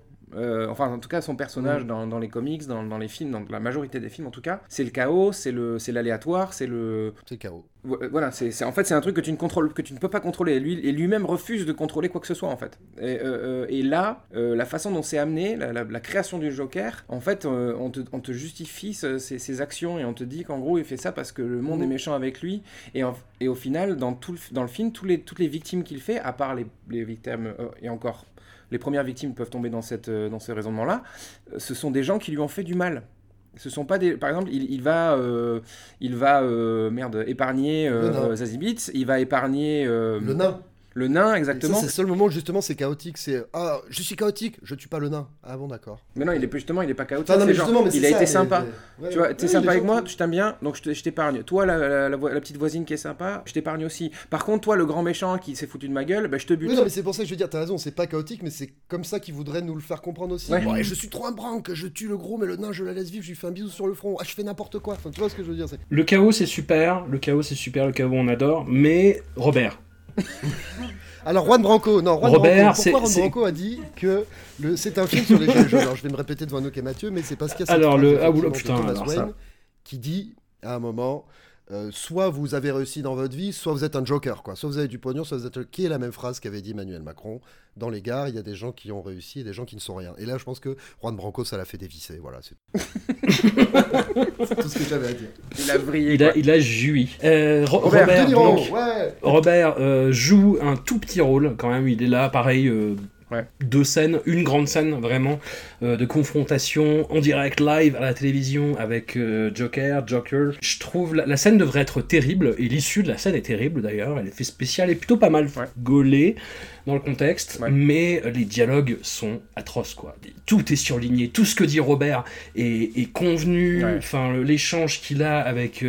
enfin en tout cas son personnage dans les comics, dans les films, dans la majorité des films en tout cas, c'est le chaos, c'est l'aléatoire, c'est le chaos. Voilà, c'est en fait c'est un truc que tu ne contrôles, que tu ne peux pas contrôler. Lui-même refuse de contrôler quoi que ce soit en fait. Et là, la façon dont c'est amené, la création du Joker, en fait, on te justifie ses actions et on te dit qu'en gros il fait ça parce que le monde est méchant avec lui. Et au final, dans le film, toutes les victimes qu'il fait, à part les victimes et encore. Les premières victimes peuvent tomber dans ce raisonnement-là. Ce sont des gens qui lui ont fait du mal. Ce sont pas des. Par exemple, il va épargner Zazie Beetz. Il va épargner le nain. Le nain, exactement. Et ça, c'est le seul moment où justement c'est chaotique. C'est ah, je suis chaotique, je tue pas le nain. Ah bon, d'accord. Mais non, il est pas chaotique. Enfin, non, mais genre, il a été sympa. Ouais, tu vois, t'es sympa avec moi, je t'aime bien, donc je t'épargne. Toi, la petite voisine qui est sympa, je t'épargne aussi. Par contre, toi, le grand méchant qui s'est foutu de ma gueule, bah, je te bute. Oui, non, mais c'est pour ça que je veux dire, t'as raison, c'est pas chaotique, mais c'est comme ça qu'ils voudraient nous le faire comprendre aussi. Ouais. Ouais, je suis trop un branque, je tue le gros, mais le nain, je la laisse vivre, je lui fais un bisou sur le front. Ah, je fais n'importe quoi. Enfin, tu vois ce que je veux dire, c'est... Le chaos, c'est super, le chaos, on adore, mais Robert. Alors Juan Branco, Branco a dit que c'est un film sur les jeux. Alors je vais me répéter devant Anouk et Mathieu, mais c'est parce qu'il y a Thomas Wayne qui dit à un moment soit vous avez réussi dans votre vie, soit vous êtes un joker quoi, soit vous avez du pognon, soit vous êtes qui est la même phrase qu'avait dit Emmanuel Macron dans les gares, il y a des gens qui ont réussi et des gens qui ne sont rien. Et là je pense que Juan Branco ça l'a fait dévisser, voilà, c'est c'est tout ce que j'avais à dire. Il a brillé. Il a jui. Robert joue un tout petit rôle quand même, il est là pareil ouais. Deux scènes, une grande scène vraiment de confrontation en direct live à la télévision avec Joker. Je trouve la scène devrait être terrible et l'issue de la scène est terrible d'ailleurs. Elle est fait spéciale et plutôt pas mal gaulée dans le contexte, mais les dialogues sont atroces quoi. Tout est surligné, tout ce que dit Robert est convenu. Enfin l'échange qu'il a avec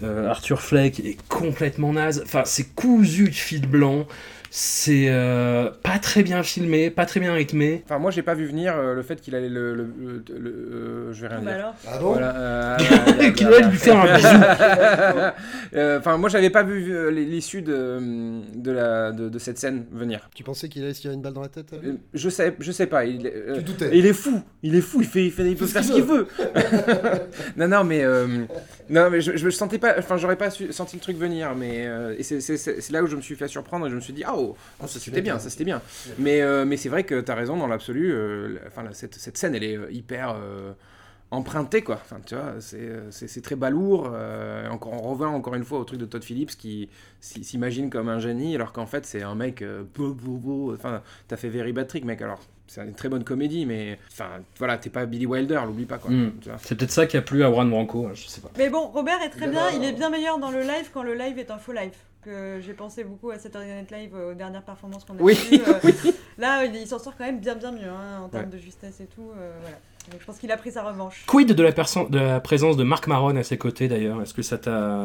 Arthur Fleck est complètement naze. Enfin c'est cousu de fil blanc. C'est pas très bien filmé, pas très bien rythmé. Enfin, moi, j'ai pas vu venir le fait qu'il allait je vais rien dire. Ah bon voilà, qu'il allait lui faire un bisou. Enfin, moi, j'avais pas vu l'issue de cette scène venir. Tu pensais qu'il allait se tirer une balle dans la tête Je sais pas. Tu doutais. Il est fou. Il peut faire ce qu'il veut. Non, mais je sentais pas. Enfin, j'aurais pas senti le truc venir. Mais et c'est là où je me suis fait surprendre et je me suis dit ah. Oh, ça c'était bien. Mais c'est vrai que t'as raison dans l'absolu. Cette scène, elle est hyper empruntée, quoi. Enfin, tu vois, c'est très balourd. On revient encore une fois au truc de Todd Phillips qui s'imagine comme un génie, alors qu'en fait, c'est un mec beau. Enfin, t'as fait Very Bad Trick, mec. Alors, c'est une très bonne comédie, mais enfin, voilà, t'es pas Billy Wilder, l'oublie pas, quoi. Tu vois. C'est peut-être ça qui a plu à Juan Branco, hein, je sais pas. Mais bon, Robert est très bien. Il est bien meilleur dans le live quand le live est un faux live. Que j'ai pensé beaucoup à Saturday Night Live aux dernières performances qu'on a vues. Là, il s'en sort quand même bien mieux hein, en termes de justesse et tout. Voilà. Donc, je pense qu'il a pris sa revanche. Quid de la présence de Marc Maron à ses côtés d'ailleurs ? Est-ce que ça t'a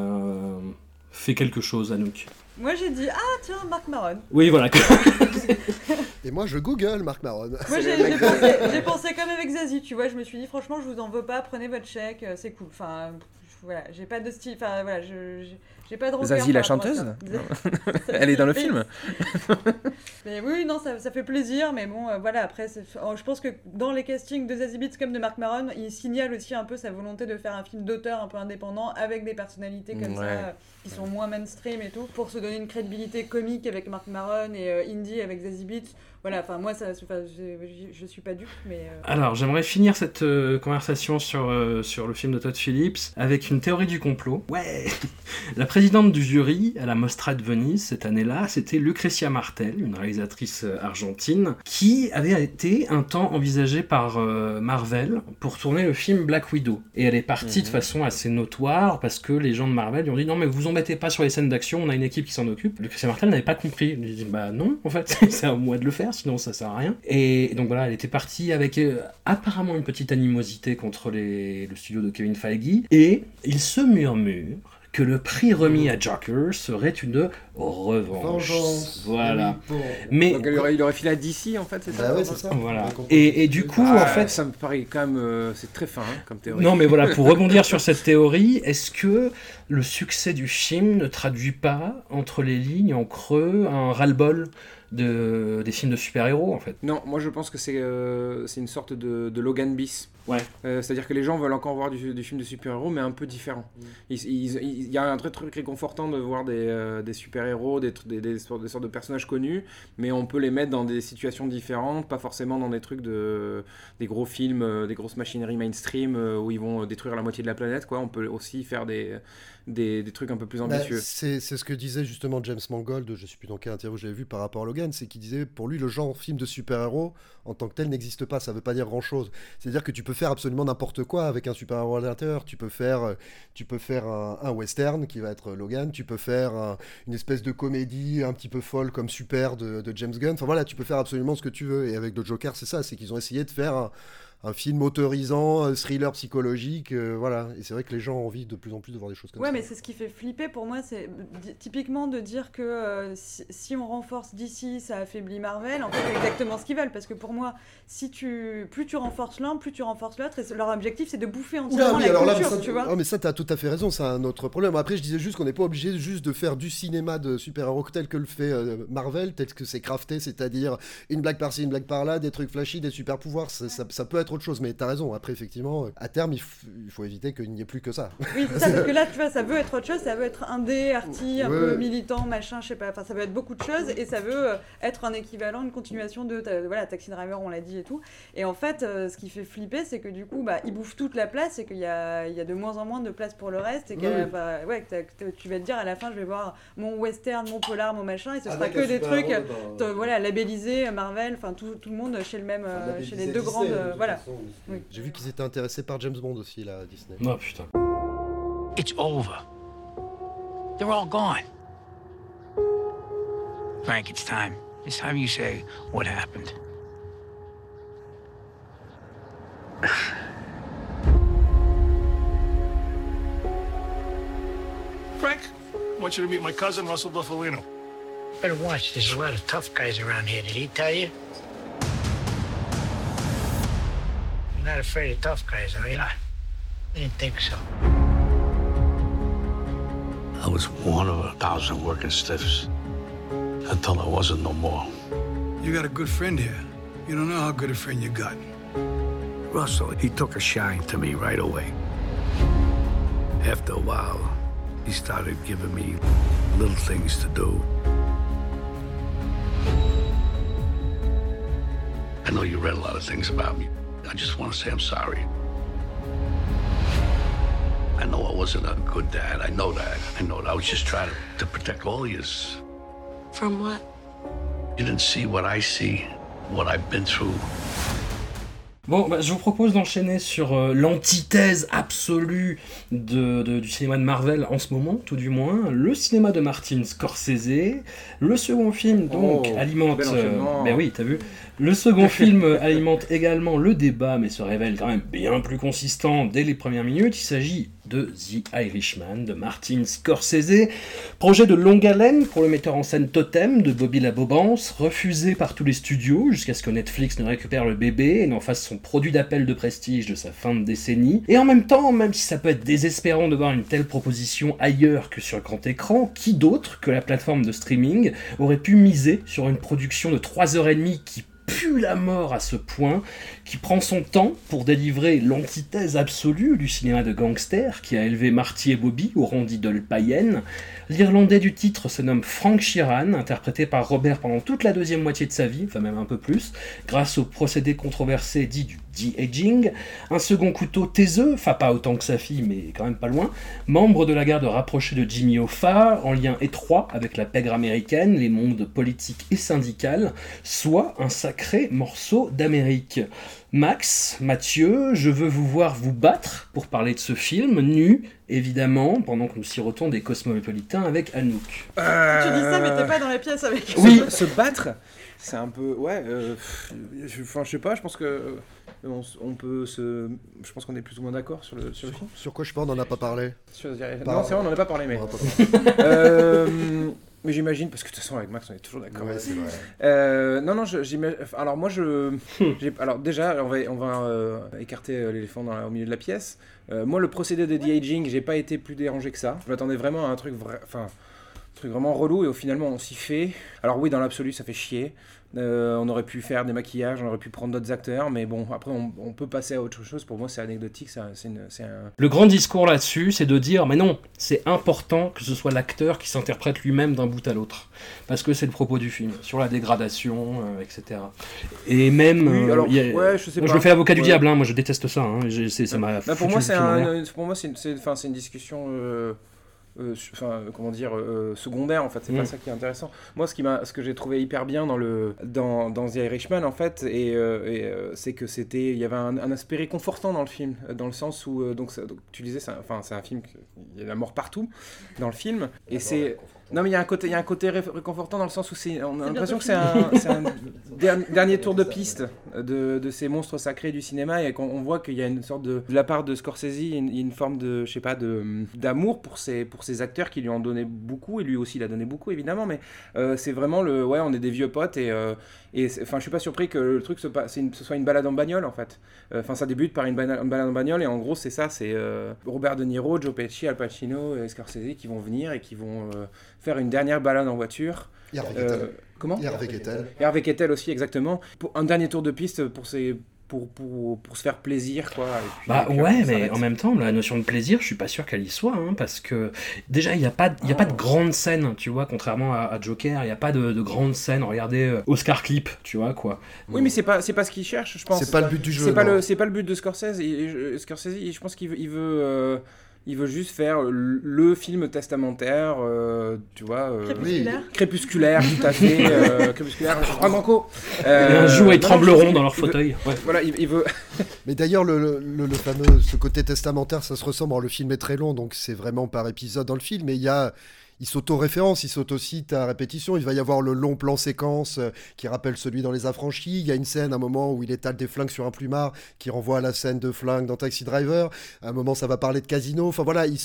fait quelque chose, Anouk ? Moi j'ai dit ah tiens Marc Maron. Oui voilà. Et moi je google Marc Maron. Moi j'ai pensé comme avec Zazie, tu vois, je me suis dit franchement je vous en veux pas, prenez votre chèque, c'est cool. Enfin voilà, j'ai pas de style, enfin voilà, j'ai pas de repère. Zazie la chanteuse elle est dans le film. Mais oui, non, ça fait plaisir, mais bon, voilà, après, je pense que dans les castings de Zazie Beetz comme de Marc Maron, il signale aussi un peu sa volonté de faire un film d'auteur un peu indépendant avec des personnalités comme ça, qui sont moins mainstream et tout, pour se donner une crédibilité comique avec Marc Maron et indie avec Zazie Beetz. Voilà, enfin moi, je suis pas dupe, mais... Alors, j'aimerais finir cette conversation sur le film de Todd Phillips avec une théorie du complot. Ouais. La présidente du jury à la Mostra de Venise cette année-là, c'était Lucrecia Martel, une réalisatrice argentine, qui avait été un temps envisagée par Marvel pour tourner le film Black Widow. Et elle est partie de façon assez notoire parce que les gens de Marvel lui ont dit « Non, mais vous embêtez pas sur les scènes d'action, on a une équipe qui s'en occupe. » Lucrecia Martel n'avait pas compris. Elle lui dit « Bah non, en fait, c'est à moi de le faire. » Sinon ça sert à rien. Et donc voilà, elle était partie avec apparemment une petite animosité contre le studio de Kevin Feige, et il se murmure que le prix remis à Joker serait une revanche. Vengeance. Voilà. Oui, bon. Mais donc, il aurait filé à DC en fait, c'est ça. Ouais, c'est ça. Voilà. Et du coup en fait, ça me paraît quand même c'est très fin hein, comme théorie. Non mais voilà, pour rebondir sur cette théorie, est-ce que le succès du film ne traduit pas entre les lignes en creux un ras-le-bol des films de super-héros, en fait. Non, moi je pense que c'est une sorte de Logan bis. Ouais. C'est-à-dire que les gens veulent encore voir du film de super-héros, mais un peu différent. Il y a un truc réconfortant de voir des super-héros, des sortes de personnages connus, mais on peut les mettre dans des situations différentes, pas forcément dans des trucs des gros films, des grosses machineries mainstream où ils vont détruire la moitié de la planète, quoi. On peut aussi faire des trucs un peu plus ambitieux. Bah, c'est ce que disait justement James Mangold, je ne sais plus dans quelle interview j'avais vu par rapport à Logan, c'est qu'il disait pour lui le genre film de super-héros en tant que tel n'existe pas, ça ne veut pas dire grand-chose. C'est-à-dire que tu peux faire absolument n'importe quoi avec un super-héros à l'intérieur, tu peux faire un western qui va être Logan, tu peux faire une espèce de comédie un petit peu folle comme Super de James Gunn, enfin voilà, tu peux faire absolument ce que tu veux. Et avec le Joker, c'est ça, c'est qu'ils ont essayé de faire un film autorisant, un thriller psychologique, voilà. Et c'est vrai que les gens ont envie de plus en plus de voir des choses comme ça. Ouais, mais c'est ce qui fait flipper pour moi, c'est typiquement de dire que si on renforce DC, ça affaiblit Marvel. En fait, c'est exactement ce qu'ils veulent, parce que pour moi, plus tu renforces l'un, plus tu renforces l'autre, et leur objectif, c'est de bouffer entièrement la culture, tu vois. Oh, mais ça, t'as tout à fait raison, c'est un autre problème. Après, je disais juste qu'on n'est pas obligé juste de faire du cinéma de super-héros tel que le fait Marvel, tel que c'est crafté, c'est-à-dire une blague par-ci, une blague par-là, des trucs flashy, des super-pouvoirs, ça peut être autre chose, mais t'as raison. Après, effectivement, à terme, il faut éviter qu'il n'y ait plus que ça. Oui, c'est ça, parce que là, tu vois, ça veut être autre chose, ça veut être indé, arty, un peu militant, machin, je sais pas, enfin, ça veut être beaucoup de choses, et ça veut être un équivalent, une continuation de, voilà, Taxi Driver, on l'a dit et tout. Et en fait, ce qui fait flipper, c'est que du coup, bah, ils bouffent toute la place, et qu'il y a, de moins en moins de place pour le reste, et que, bah, ouais, que tu vas te dire, à la fin, je vais voir mon western, mon polar, mon machin, et ce sera que des trucs, voilà, labellisés, Marvel, enfin, tout le monde chez le même, chez les deux grandes, voilà. Oui. J'ai vu qu'ils étaient intéressés par James Bond aussi là à Disney. Oh putain. It's over. They're all gone. Frank, it's time. It's time you say what happened. Frank, I want you to meet my cousin Russell Buffalino. Better watch. There's a lot of tough guys around here. Did he tell you? You're not afraid of tough guys, are you? I didn't think so. I was one of 1,000 working stiffs until I wasn't no more. You got a good friend here. You don't know how good a friend you got. Russell, he took a shine to me right away. After a while, he started giving me little things to do. I know you read a lot of things about me. I just want to say I'm sorry. I know I wasn't a good dad. I know that. I was just trying to protect all of you. From what? You didn't see, what I've been through. Bon, bah, je vous propose d'enchaîner sur l'antithèse absolue du cinéma de Marvel en ce moment, tout du moins, le cinéma de Martin Scorsese. Le second film, donc, alimente... ben oui, t'as vu. Le second film alimente également le débat, mais se révèle quand même bien plus consistant dès les premières minutes. Il s'agit de The Irishman, de Martin Scorsese. Projet de longue haleine pour le metteur en scène totem de Bobby la Bobance, refusé par tous les studios jusqu'à ce que Netflix ne récupère le bébé et n'en fasse son produit d'appel de prestige de sa fin de décennie. Et en même temps, même si ça peut être désespérant de voir une telle proposition ailleurs que sur le grand écran, qui d'autre que la plateforme de streaming aurait pu miser sur une production de 3h30 qui pue la mort à ce point, qui prend son temps pour délivrer l'antithèse absolue du cinéma de gangster qui a élevé Marty et Bobby au rang d'idoles païennes. L'Irlandais du titre se nomme Frank Sheeran, interprété par Robert pendant toute la deuxième moitié de sa vie, enfin même un peu plus, grâce au procédé controversé dit du de-aging, un second couteau taiseux, enfin pas autant que sa fille mais quand même pas loin, membre de la garde rapprochée de Jimmy Hoffa, en lien étroit avec la pègre américaine, les mondes politiques et syndicales, soit un sacré morceau d'Amérique. Max, Mathieu, je veux vous voir vous battre pour parler de ce film, nu, évidemment, pendant que nous sirotons des Cosmopolitains avec Anouk. Tu dis ça mais t'es pas dans la pièce avec... Oui, se battre, c'est un peu... Ouais, je sais pas, je pense que... On peut se... Je pense qu'on est plus ou moins d'accord sur le film. Sur quoi je pense, on n'en a pas parlé. Non, c'est vrai, on n'en a pas parlé, mais... mais j'imagine, parce que de toute façon, avec Max, on est toujours d'accord. Ouais, c'est vrai. J'imagine... Alors, moi, Alors, déjà, on va écarter l'éléphant au milieu de la pièce. Moi, le procédé de de-aging, j'ai pas été plus dérangé que ça. Je m'attendais vraiment à un truc... Enfin... truc vraiment relou, et au final on s'y fait. Alors oui, dans l'absolu ça fait chier, on aurait pu faire des maquillages, on aurait pu prendre d'autres acteurs, mais bon, après on peut passer à autre chose. Pour moi c'est anecdotique, c'est un... Le grand discours là-dessus, c'est de dire mais non, c'est important que ce soit l'acteur qui s'interprète lui-même d'un bout à l'autre, parce que c'est le propos du film, sur la dégradation, etc. Et même, oui, alors, ouais, je sais pas. Je me fais l'avocat du diable, hein, moi je déteste ça, hein. Pour moi c'est une discussion... secondaire en fait, c'est pas ça qui est intéressant. Moi ce que j'ai trouvé hyper bien dans The Irishman en fait, et c'est que il y avait un aspect réconfortant dans le film, dans le sens où donc tu disais c'est un film, il y a la mort partout dans le film, et c'est... Non mais il y a un côté réconfortant dans le sens où on a l'impression que c'est un dernier tour de piste de ces monstres sacrés du cinéma, et qu'on voit qu'il y a une sorte de la part de Scorsese, une forme de, je sais pas, d'amour pour ces acteurs qui lui ont donné beaucoup, et lui aussi il a donné beaucoup évidemment, mais c'est vraiment on est des vieux potes, et enfin je suis pas surpris que le truc ce soit une balade en bagnole en fait. Enfin ça débute par une balade en bagnole, et en gros c'est ça, c'est Robert De Niro, Joe Pesci, Al Pacino et Scorsese qui vont venir et qui vont faire une dernière balade en voiture. Harvey Keitel aussi, exactement. Un dernier tour de piste pour se faire plaisir, quoi. Mais en même temps, la notion de plaisir, je suis pas sûr qu'elle y soit, hein, parce que déjà il y a pas de grande scène, tu vois, contrairement à Joker, il y a pas de grande scène. Regardez Oscar clip, tu vois quoi. Oui, mais c'est pas ce qu'il cherche, je pense. C'est pas le but du jeu. C'est pas le but de Scorsese. Scorsese, je pense qu'il veut il veut juste faire le film testamentaire, tu vois... Crépusculaire, tout à fait. Crépusculaire, Juan Branco. Un jour, ils trembleront dans leur fauteuil. Ouais. Voilà, il veut... Mais d'ailleurs, le fameux... Ce côté testamentaire, ça se ressemble. Alors, le film est très long, donc c'est vraiment par épisode dans le film. Mais il s'auto-référence, il s'auto-cite à répétition. Il va y avoir le long plan séquence qui rappelle celui dans Les Affranchis. Il y a une scène, un moment où il étale des flingues sur un plumard qui renvoie à la scène de flingues dans Taxi Driver. À un moment, ça va parler de casino. Enfin voilà, il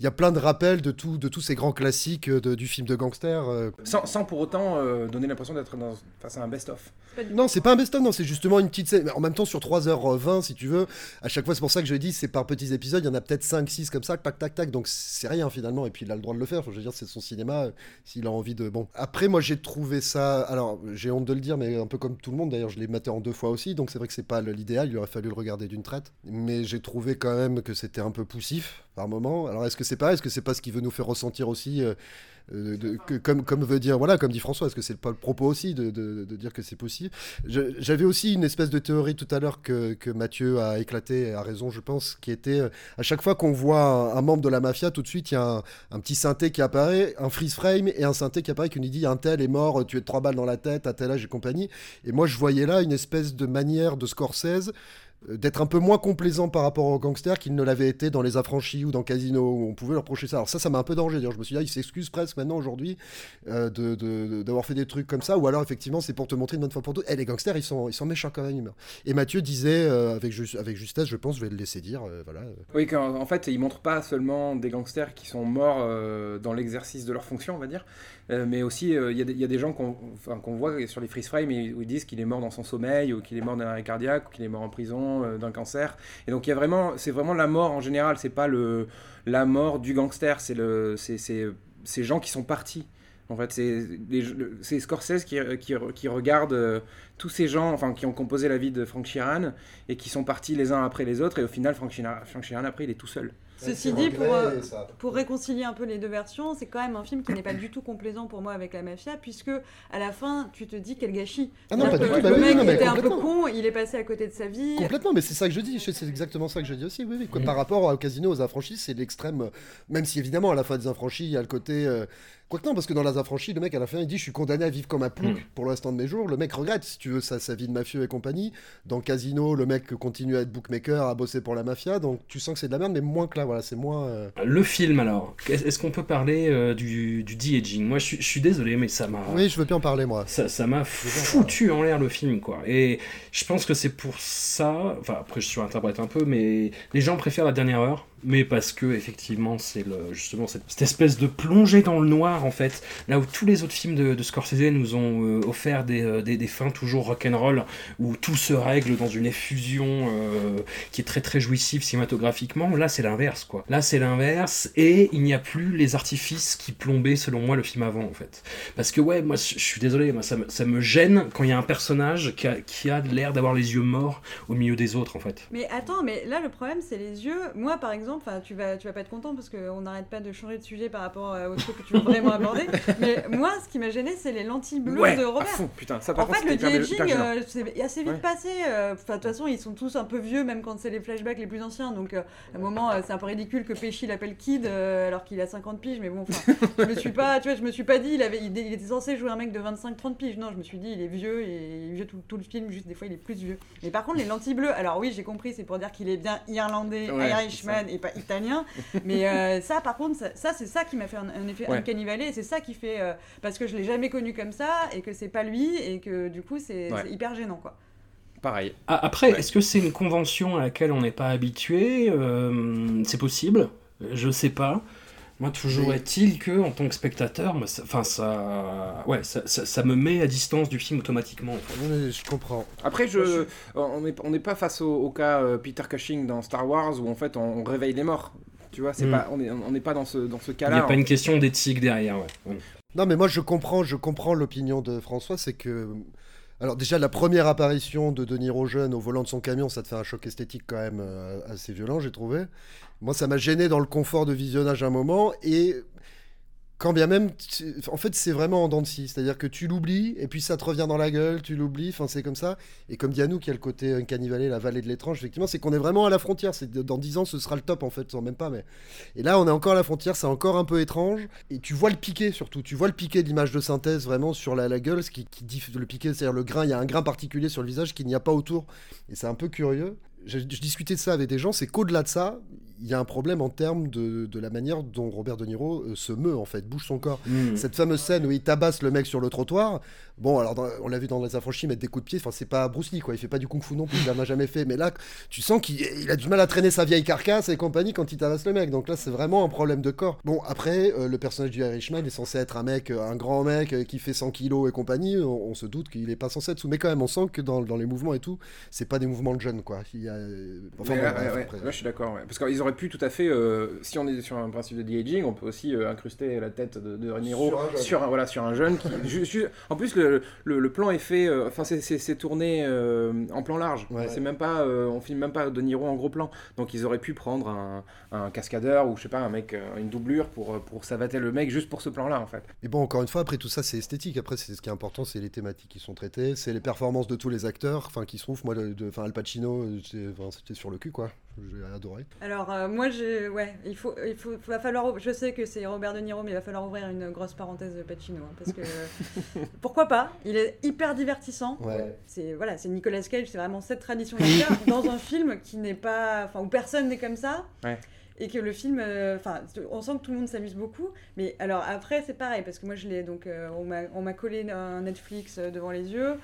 y a plein de rappels de tous ces grands classiques du film de gangster. Sans pour autant donner l'impression d'être face à un best-of. Non, c'est pas un best-of, non, c'est justement une petite scène. En même temps, sur 3h20, si tu veux, à chaque fois, c'est pour ça que je dis, c'est par petits épisodes. Il y en a peut-être 5, 6 comme ça, tac, tac, tac. Donc c'est rien finalement. Et puis il a le droit de le faire. Je veux dire, c'est son cinéma, s'il a envie de... Bon, après moi j'ai trouvé ça, alors j'ai honte de le dire, mais un peu comme tout le monde d'ailleurs, je l'ai maté en 2 fois aussi, donc c'est vrai que c'est pas l'idéal, il aurait fallu le regarder d'une traite, mais j'ai trouvé quand même que c'était un peu poussif par moment. Alors est-ce que c'est pas ce qu'il veut nous faire ressentir aussi, comme veut dire, voilà, comme dit François, est-ce que c'est pas le propos aussi de dire que c'est possible? J'avais aussi une espèce de théorie tout à l'heure que Mathieu a éclaté, à raison je pense, qui était à chaque fois qu'on voit un membre de la mafia, tout de suite il y a un petit synthé qui apparaît, un freeze frame et un synthé qui apparaît qui nous dit un tel est mort, tu es 3 balles dans la tête à tel âge et compagnie. Et moi je voyais là une espèce de manière de Scorsese d'être un peu moins complaisant par rapport aux gangsters qu'il ne l'avait été dans Les Affranchis ou dans Casino, où on pouvait leur reprocher ça. Alors ça m'a un peu dérangé. D'ailleurs, je me suis dit, il s'excuse presque maintenant aujourd'hui d'avoir fait des trucs comme ça, ou alors effectivement c'est pour te montrer une bonne fois pour toutes. Les gangsters, ils sont méchants quand même. Et Mathieu disait avec justesse, je pense, je vais le laisser dire. Voilà. Oui, en fait, ils montrent pas seulement des gangsters qui sont morts dans l'exercice de leur fonction, on va dire, mais aussi il y a des gens qu'on voit sur les freeze frames où ils disent qu'il est mort dans son sommeil, ou qu'il est mort d'un arrêt cardiaque, ou qu'il est mort en prison, d'un cancer. Et donc c'est vraiment la mort en général, c'est pas la mort du gangster, c'est ces gens qui sont partis. En fait, c'est Scorsese qui regarde tous ces gens, enfin, qui ont composé la vie de Frank Sheeran et qui sont partis les uns après les autres, et au final Frank Sheeran après il est tout seul. Ceci dit, pour réconcilier un peu les deux versions, c'est quand même un film qui n'est pas du tout complaisant pour moi avec la mafia, puisque à la fin, tu te dis quel gâchis. Ah non, pas du tout. Le mec était un peu con, il est passé à côté de sa vie. Complètement, mais c'est ça que je dis, c'est exactement ça que je dis aussi. Oui. Quoi, par rapport au Casino, aux Affranchis, c'est l'extrême, même si évidemment à la fin des Affranchis, il y a le côté... Quoique non, parce que dans Les Affranchis, le mec à la fin, il dit « Je suis condamné à vivre comme un plouc pour le restant de mes jours ». Le mec regrette, si tu veux, sa vie de mafieux et compagnie. Dans Casino, le mec continue à être bookmaker, à bosser pour la mafia, donc tu sens que c'est de la merde, mais moins que là, voilà, c'est moins... Le film, alors, est-ce qu'on peut parler du de-aging? Moi, je suis désolé, mais ça m'a... Oui, je veux bien en parler, moi. Ça m'a foutu en l'air, le film, quoi. Et je pense que c'est pour ça... Enfin, après, je surinterprète un peu, mais les gens préfèrent La Dernière Heure mais parce que effectivement c'est le, justement cette espèce de plongée dans le noir en fait, là où tous les autres films de Scorsese nous ont offert des fins toujours rock'n'roll où tout se règle dans une effusion qui est très très jouissive cinématographiquement. Là c'est l'inverse quoi, là c'est l'inverse et il n'y a plus les artifices qui plombaient selon moi le film avant en fait, parce que ouais moi je suis désolé, moi ça me gêne quand il y a un personnage qui a l'air d'avoir les yeux morts au milieu des autres en fait. Mais attends, mais là le problème c'est les yeux. Moi par exemple, enfin, tu vas pas être content parce qu'on n'arrête pas de changer de sujet par rapport au truc que tu veux vraiment aborder. Mais moi, ce qui m'a gêné, c'est les lentilles bleues de Robert. À fond, putain, ça, en fait, le de c'est assez vite passé. Enfin, de toute façon, ils sont tous un peu vieux, même quand c'est les flashbacks les plus anciens. Donc, à un moment, c'est un peu ridicule que Pesci l'appelle Kid alors qu'il a 50 piges. Mais bon, je me suis pas dit, il était censé jouer un mec de 25-30 piges. Non, je me suis dit, il est vieux et il est vieux tout le film. Juste des fois, il est plus vieux. Mais par contre, les lentilles bleues. Alors oui, j'ai compris, c'est pour dire qu'il est bien irlandais, Irishman et pas italien, mais ça par contre ça c'est ça qui m'a fait un effet Uncanny Valley, et c'est ça qui fait parce que je l'ai jamais connu comme ça et que c'est pas lui et que du coup c'est hyper gênant quoi. Pareil. Ah, après est-ce que c'est une convention à laquelle on n'est pas habitué, c'est possible, je sais pas. Moi, toujours est-il que, en tant que spectateur, ça me met à distance du film automatiquement. En fait. Oui, je comprends. Après, on n'est pas face au cas Peter Cushing dans Star Wars où en fait on réveille les morts. Tu vois, c'est pas, on n'est pas dans ce cas-là. Il n'y a pas une question d'éthique derrière. Ouais. Non, mais moi je comprends l'opinion de François, c'est que. Alors déjà, la première apparition de De Niro jeune au volant de son camion, ça te fait un choc esthétique quand même assez violent, j'ai trouvé. Moi, ça m'a gêné dans le confort de visionnage à un moment, et quand bien même, en fait, c'est vraiment en dents de scie. C'est-à-dire que tu l'oublies, et puis ça te revient dans la gueule, tu l'oublies, enfin c'est comme ça. Et comme dit Anouk, il y a le côté Uncanny Valley, la vallée de l'étrange, effectivement, c'est qu'on est vraiment à la frontière. C'est, dans 10 ans, ce sera le top, en fait, sans même pas. Mais... Et là, on est encore à la frontière, c'est encore un peu étrange. Et tu vois le piqué, surtout. Tu vois le piqué de l'image de synthèse, vraiment, sur la gueule, ce qui dit le piqué, c'est-à-dire le grain, il y a un grain particulier sur le visage qu'il n'y a pas autour. Et c'est un peu curieux. Je discutais de ça avec des gens, c'est qu'au-delà de ça, il y a un problème en termes de la manière dont Robert De Niro se meut, en fait, bouge son corps. Cette fameuse scène où il tabasse le mec sur le trottoir, bon, alors on l'a vu dans Les Affranchis mettre des coups de pied, enfin, c'est pas Bruce Lee, quoi, il fait pas du kung-fu non plus, il en a jamais fait, mais là, tu sens qu'il a du mal à traîner sa vieille carcasse et compagnie quand il tabasse le mec, donc là, c'est vraiment un problème de corps. Bon, après, le personnage du Irishman est censé être un mec, un grand mec qui fait 100 kilos et compagnie, on se doute qu'il est pas censé être sous, mais quand même, on sent que dans les mouvements et tout, c'est pas des mouvements de jeunes, quoi. Là, je suis d'accord. Ouais. Parce qu'ils auraient pu tout à fait, si on est sur un principe de de-aging, on peut aussi incruster la tête de Niro sur un jeune. Qui, en plus, le plan est fait, enfin, c'est tourné en plan large. Ouais. C'est même pas, on filme même pas De Niro en gros plan. Donc ils auraient pu prendre un cascadeur ou je sais pas, un mec, une doublure pour savater le mec juste pour ce plan-là en fait. Et bon, encore une fois, après tout ça, c'est esthétique. Après, c'est ce qui est important, c'est les thématiques qui sont traitées, c'est les performances de tous les acteurs, enfin, qui se trouvent, moi, Al Pacino. C'était sur le cul quoi, j'ai adoré. Alors moi va falloir, je sais que c'est Robert De Niro, mais il va falloir ouvrir une grosse parenthèse de Pacino hein, parce que pourquoi pas, il est hyper divertissant. Ouais. C'est Nicolas Cage, c'est vraiment cette tradition d'acteur dans un film qui n'est pas, enfin où personne n'est comme ça. Ouais. Et que le film, on sent que tout le monde s'amuse beaucoup, mais alors après c'est pareil parce que moi je l'ai donc on m'a collé un Netflix devant les yeux.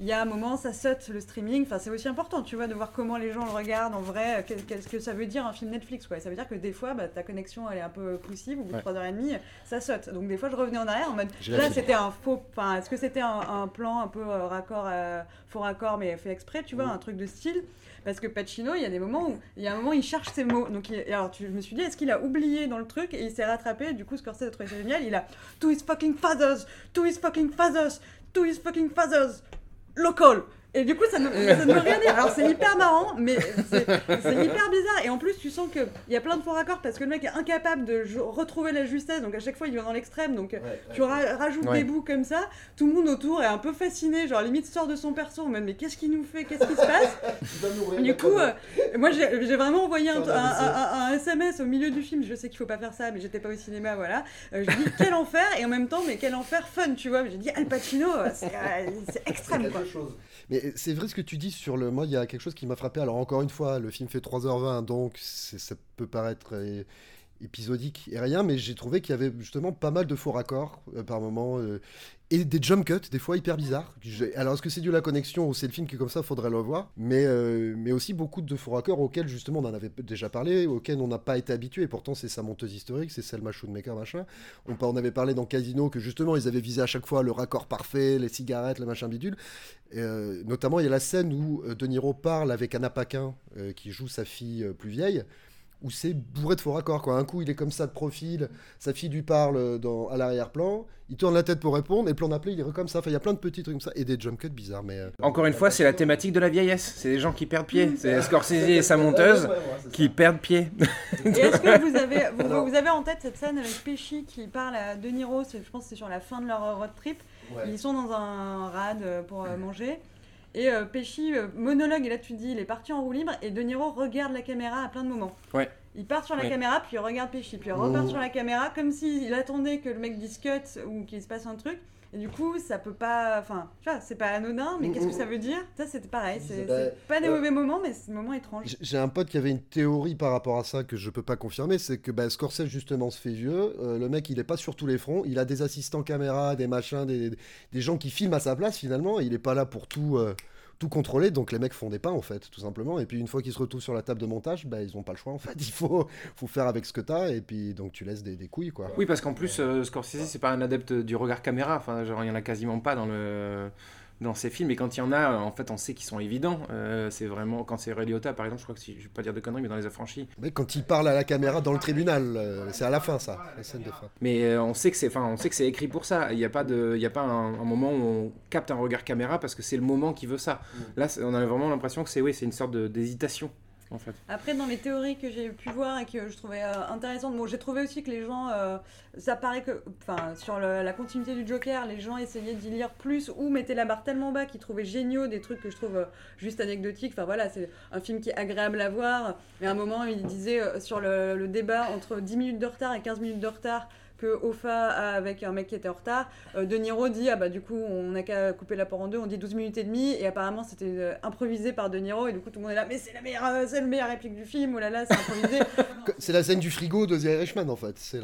Il y a un moment, ça saute le streaming. Enfin, c'est aussi important, tu vois, de voir comment les gens le regardent en vrai. Qu'est-ce que ça veut dire un film Netflix, quoi. Ça veut dire que des fois, ta connexion, elle est un peu poussive. Au bout de 3h30, ça saute. Donc des fois, je revenais en arrière en mode, c'était un faux. Enfin, est-ce que c'était un plan un peu faux raccord, mais fait exprès, tu vois, un truc de style. Parce que Pacino, il y a des moments où il cherche ses mots. Donc, je me suis dit, est-ce qu'il a oublié dans le truc et il s'est rattrapé. Et du coup, Scorsese a trouvé ça génial. Il a to his fucking fathers. Local. Et du coup, ça ne veut rien dire. Alors, c'est hyper marrant, mais c'est hyper bizarre. Et en plus, tu sens qu'il y a plein de faux raccords parce que le mec est incapable de retrouver la justesse. Donc, à chaque fois, il va dans l'extrême. Donc, rajoutes des bouts comme ça. Tout le monde autour est un peu fasciné. Genre, limite, sort de son perso. Même, mais qu'est-ce qu'il nous fait ? Qu'est-ce qui se passe ? Du coup, moi, j'ai vraiment envoyé un SMS au milieu du film. Je sais qu'il ne faut pas faire ça, mais j'étais pas au cinéma, voilà. Je dis, quel enfer ? Et en même temps, mais quel enfer fun, tu vois. J'ai dit, Al Pacino, c'est extrême, quoi. Mais c'est vrai ce que tu dis sur le... Moi, il y a quelque chose qui m'a frappé. Alors, encore une fois, le film fait 3h20, donc ça peut paraître épisodique et rien, mais j'ai trouvé qu'il y avait justement pas mal de faux raccords par moment et des jump cuts des fois hyper bizarres. Alors est-ce que c'est dû à la connexion ou c'est le film qui est comme ça, faudrait le voir, mais aussi beaucoup de faux raccords auxquels justement on en avait déjà parlé, auxquels on n'a pas été habitué, et pourtant c'est sa monteuse historique, c'est Selma Shoemaker machin. On avait parlé dans Casino que justement ils avaient visé à chaque fois le raccord parfait, les cigarettes, le machin bidule, notamment il y a la scène où De Niro parle avec Anna Paquin qui joue sa fille plus vieille, où c'est bourré de faux raccords, quoi. Un coup, il est comme ça de profil, sa fille lui parle à l'arrière-plan, il tourne la tête pour répondre, et le plan d'appel, il est comme ça. Enfin, il y a plein de petits trucs comme ça, et des jump cuts bizarres, mais... Encore une fois, c'est la thématique de la vieillesse. C'est des gens qui perdent pied. C'est Scorsese et sa monteuse qui perdent pied. Et est-ce que vous avez en tête cette scène avec Pesci qui parle à De Niro, je pense que c'est sur la fin de leur road trip, ouais. Ils sont dans un rad pour manger... Et Pesci, monologue, et là tu te dis, il est parti en roue libre, et De Niro regarde la caméra à plein de moments. Ouais. Il part sur la caméra, puis il regarde Pesci, puis il repart sur la caméra, comme s'il attendait que le mec dise cut ou qu'il se passe un truc. Et du coup, ça peut pas... Enfin, tu vois, c'est pas anodin, mais qu'est-ce que ça veut dire ? Ça, c'était pareil, c'est pas des mauvais moments, mais c'est des moments étranges. J'ai un pote qui avait une théorie par rapport à ça que je peux pas confirmer, c'est que Scorsese, justement, se fait vieux. Le mec, il est pas sur tous les fronts. Il a des assistants caméra, des machins, des gens qui filment à sa place, finalement. Il est pas là pour tout contrôler, donc les mecs font des pas en fait, tout simplement, et puis une fois qu'ils se retrouvent sur la table de montage, ils ont pas le choix en fait, il faut faire avec ce que t'as, et puis donc tu laisses des couilles, quoi. Oui, parce qu'en plus Scorsese c'est pas un adepte du regard caméra, enfin genre il y en a quasiment pas dans ses films, et quand il y en a, en fait on sait qu'ils sont évidents, c'est vraiment, quand c'est Ray Liotta par exemple, je crois que je vais pas dire de conneries, mais dans Les Affranchis. Mais quand il parle à la caméra dans le tribunal, c'est à la fin ça, la scène de fin. Mais on sait que c'est écrit pour ça, il n'y a pas un moment où on capte un regard caméra parce que c'est le moment qui veut ça. Là on a vraiment l'impression que c'est une sorte d'hésitation. En fait. Après, dans les théories que j'ai pu voir et que je trouvais intéressantes, j'ai trouvé aussi que les gens, ça paraît que, enfin, sur la continuité du Joker, les gens essayaient d'y lire plus ou mettaient la barre tellement bas qu'ils trouvaient géniaux des trucs que je trouve juste anecdotiques. Enfin voilà, c'est un film qui est agréable à voir. Mais à un moment, il disait sur le débat entre 10 minutes de retard et 15 minutes de retard, que Hoffa, avec un mec qui était en retard, De Niro dit, du coup, on n'a qu'à couper la part en deux, on dit 12 minutes et demie, et apparemment, c'était improvisé par De Niro, et du coup, tout le monde est là, mais c'est la meilleure réplique du film, oh là là, c'est improvisé. C'est la scène du frigo de The Irishman, en fait,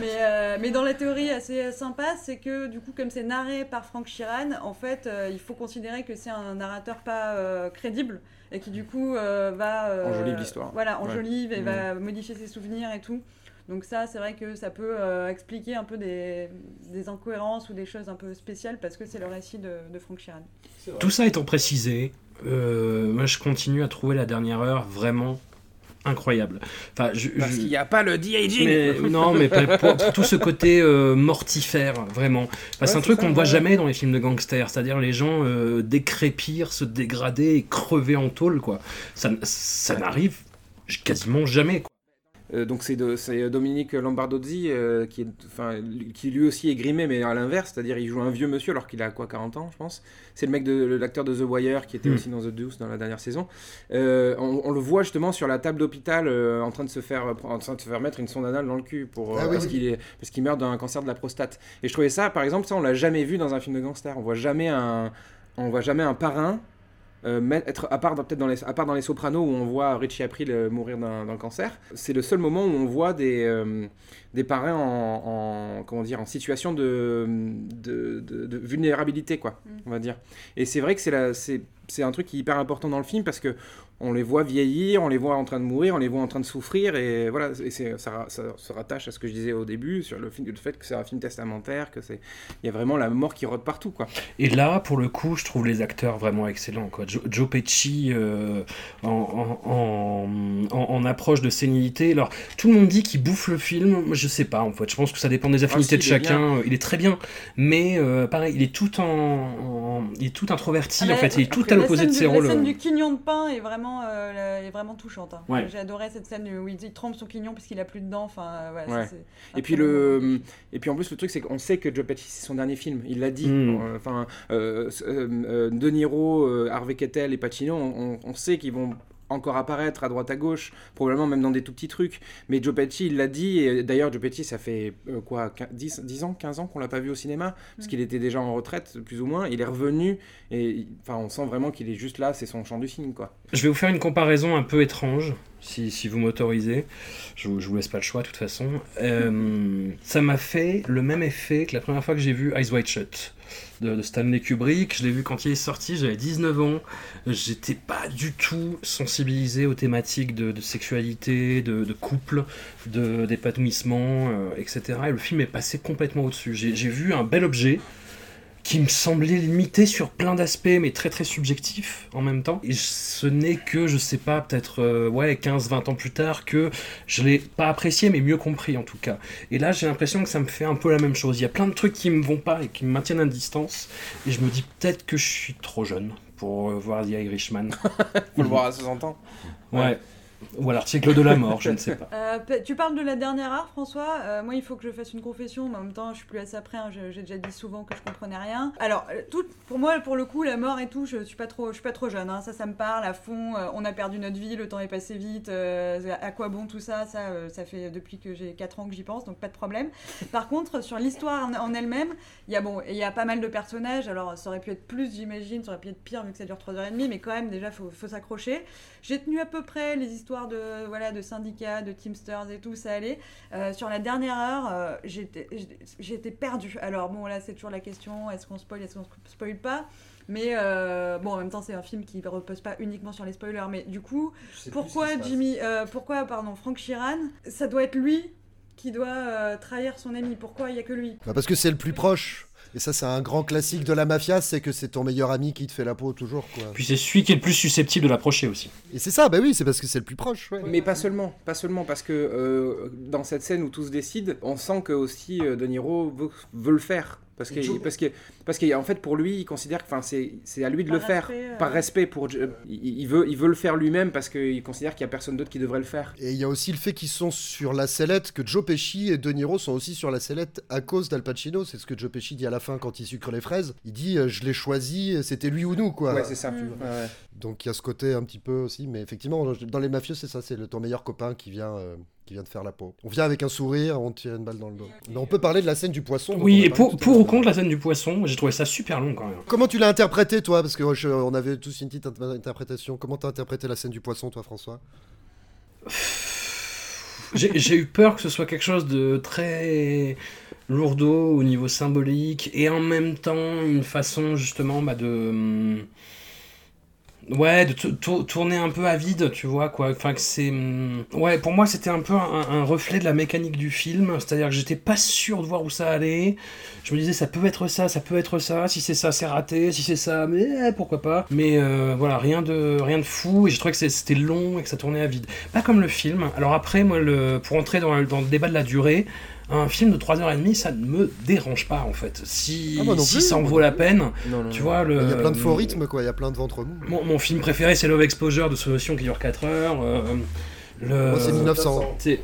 mais dans la théorie assez sympa, c'est que, du coup, comme c'est narré par Frank Sheeran, en fait, il faut considérer que c'est un narrateur pas crédible, et qui, du coup, va... enjolive l'histoire. Voilà, enjolive, et va modifier ses souvenirs et tout. Donc ça, c'est vrai que ça peut expliquer un peu des incohérences ou des choses un peu spéciales parce que c'est le récit de Frank Sheeran. Tout ça étant précisé, moi je continue à trouver la dernière heure vraiment incroyable. Enfin, parce qu'il n'y a pas le de-aging. Non, mais tout ce côté mortifère, vraiment. Enfin, c'est un truc qu'on ne voit jamais dans les films de gangsters, c'est-à-dire les gens décrépir, se dégrader et crever en tôle, quoi. Ça n'arrive quasiment jamais, quoi. Donc c'est Dominique Lombardozzi qui lui aussi est grimé mais à l'inverse, c'est-à-dire il joue un vieux monsieur alors qu'il a 40 ans je pense, c'est le mec l'acteur de The Wire qui était aussi dans The Deuce dans la dernière saison, on le voit justement sur la table d'hôpital en train de se faire mettre une sonde anale dans le cul parce qu'il meurt d'un cancer de la prostate, et je trouvais ça par exemple, ça on l'a jamais vu dans un film de gangster, on voit jamais un parrain à part dans les Sopranos où on voit Richie April mourir d'un cancer, c'est le seul moment où on voit des parrains en situation de vulnérabilité, quoi, on va dire. Et c'est vrai que c'est un truc qui est hyper important dans le film parce que on les voit vieillir, on les voit en train de mourir, on les voit en train de souffrir, et voilà, et ça se rattache à ce que je disais au début sur le fait que c'est un film testamentaire, il y a vraiment la mort qui rôde partout, quoi. Et là, pour le coup, je trouve les acteurs vraiment excellents, quoi. Joe Pesci en approche de sénilité. Alors, tout le monde dit qu'il bouffe le film, je sais pas en fait, je pense que ça dépend des affinités de chacun. Il est très bien, mais pareil, il est tout introverti en fait, il est tout à l'opposé de ses rôles. La scène du quignon de pain est vraiment touchante, hein. Ouais. J'ai adoré cette scène où il trempe son quignon parce qu'il a plus de dents, et puis en plus le truc c'est qu'on sait que Joe Pesci c'est son dernier film, il l'a dit. De Niro, Harvey Keitel et Pacino, on sait qu'ils vont encore apparaître à droite à gauche, probablement même dans des tout petits trucs, mais Joe Pesci il l'a dit, et d'ailleurs Joe Pesci ça fait 15 ans qu'on l'a pas vu au cinéma parce qu'il était déjà en retraite plus ou moins, il est revenu et on sent vraiment qu'il est juste là, c'est son champ du signe, quoi. Je vais vous faire une comparaison un peu étrange si vous m'autorisez. Je vous laisse pas le choix de toute façon. Ça m'a fait le même effet que la première fois que j'ai vu Eyes Wide Shut de Stanley Kubrick. Je l'ai vu quand il est sorti, j'avais 19 ans. J'étais pas du tout sensibilisé aux thématiques de sexualité, de couple, d'épanouissement, etc. Et le film est passé complètement au-dessus. J'ai vu un bel objet qui me semblait limité sur plein d'aspects, mais très très subjectif en même temps. Et ce n'est que, je sais pas, peut-être 15-20 ans plus tard, que je l'ai pas apprécié, mais mieux compris en tout cas. Et là, j'ai l'impression que ça me fait un peu la même chose. Il y a plein de trucs qui me vont pas et qui me maintiennent à distance. Et je me dis peut-être que je suis trop jeune pour voir The Irishman. Faut le voir à 60 ans. Ouais. Ou à l'article de la mort, je ne sais pas. Tu parles de la dernière heure, François. Moi, il faut que je fasse une confession, mais en même temps, je suis plus assez après. Hein. J'ai déjà dit souvent que je comprenais rien. Alors, pour moi, pour le coup, la mort et tout, je suis pas trop jeune. Hein. Ça me parle à fond. On a perdu notre vie, le temps est passé vite. À quoi bon tout ça ? Ça fait depuis que j'ai 4 ans que j'y pense, donc pas de problème. Par contre, sur l'histoire en elle-même, il y a pas mal de personnages. Alors, ça aurait pu être plus, j'imagine. Ça aurait pu être pire vu que ça dure 3h30, mais quand même, déjà, faut s'accrocher. J'ai tenu à peu près les histoires de syndicats, de teamsters et tout, ça allait. Sur la dernière heure, j'étais perdue. Alors bon, là, c'est toujours la question, est-ce qu'on spoil pas ? Mais bon, en même temps, c'est un film qui ne repose pas uniquement sur les spoilers. Mais du coup, pourquoi Frank Sheeran, ça doit être lui qui doit trahir son ami. Pourquoi il n'y a que lui ? Parce que c'est le plus proche. Et ça, c'est un grand classique de la mafia, c'est que c'est ton meilleur ami qui te fait la peau toujours, quoi. Puis c'est celui qui est le plus susceptible de l'approcher aussi. Et c'est ça, bah oui, c'est parce que c'est le plus proche. Ouais. Mais pas seulement, parce que dans cette scène où tout se décide, on sent que aussi De Niro veut le faire. Parce que en fait pour lui il considère que c'est à lui de le faire par respect pour il veut le faire lui-même parce qu'il considère qu'il y a personne d'autre qui devrait le faire. Et il y a aussi le fait qu'ils sont sur la sellette, que Joe Pesci et De Niro sont aussi sur la sellette à cause d'Al Pacino. C'est ce que Joe Pesci dit à la fin quand il sucre les fraises. Il dit je l'ai choisi, c'était lui ou nous, quoi. Ouais, c'est ça. Ouais. Donc il y a ce côté un petit peu aussi, mais effectivement dans les mafieux c'est ça, c'est ton meilleur copain qui vient de faire la peau. On vient avec un sourire, on tire une balle dans le dos. Mais on peut parler de la scène du poisson. Oui, et pour ou contre la scène du poisson, j'ai trouvé ça super long quand même. Comment tu l'as interprété, toi ? Parce qu'on avait tous une petite interprétation. Comment t'as interprété la scène du poisson, toi, François ? J'ai eu peur que ce soit quelque chose de très lourdeau au niveau symbolique, et en même temps, une façon, justement, de... Ouais, de tourner un peu à vide, tu vois, quoi. Enfin, que c'est... Ouais, pour moi, c'était un peu un reflet de la mécanique du film. C'est-à-dire que j'étais pas sûr de voir où ça allait. Je me disais, ça peut être ça. Si c'est ça, c'est raté. Si c'est ça, mais pourquoi pas. Mais voilà, rien de fou. Et je trouvais que c'était long et que ça tournait à vide. Pas comme le film. Alors après, moi, pour entrer dans le débat de la durée... Un film de 3h30, ça ne me dérange pas en fait. Si ça en vaut la peine, tu vois. Il y a plein de faux rythmes, quoi. Il y a plein de ventre mou. Mon film préféré, c'est Love Exposure de Solution qui dure 4 heures. Moi, c'est 1900. C'est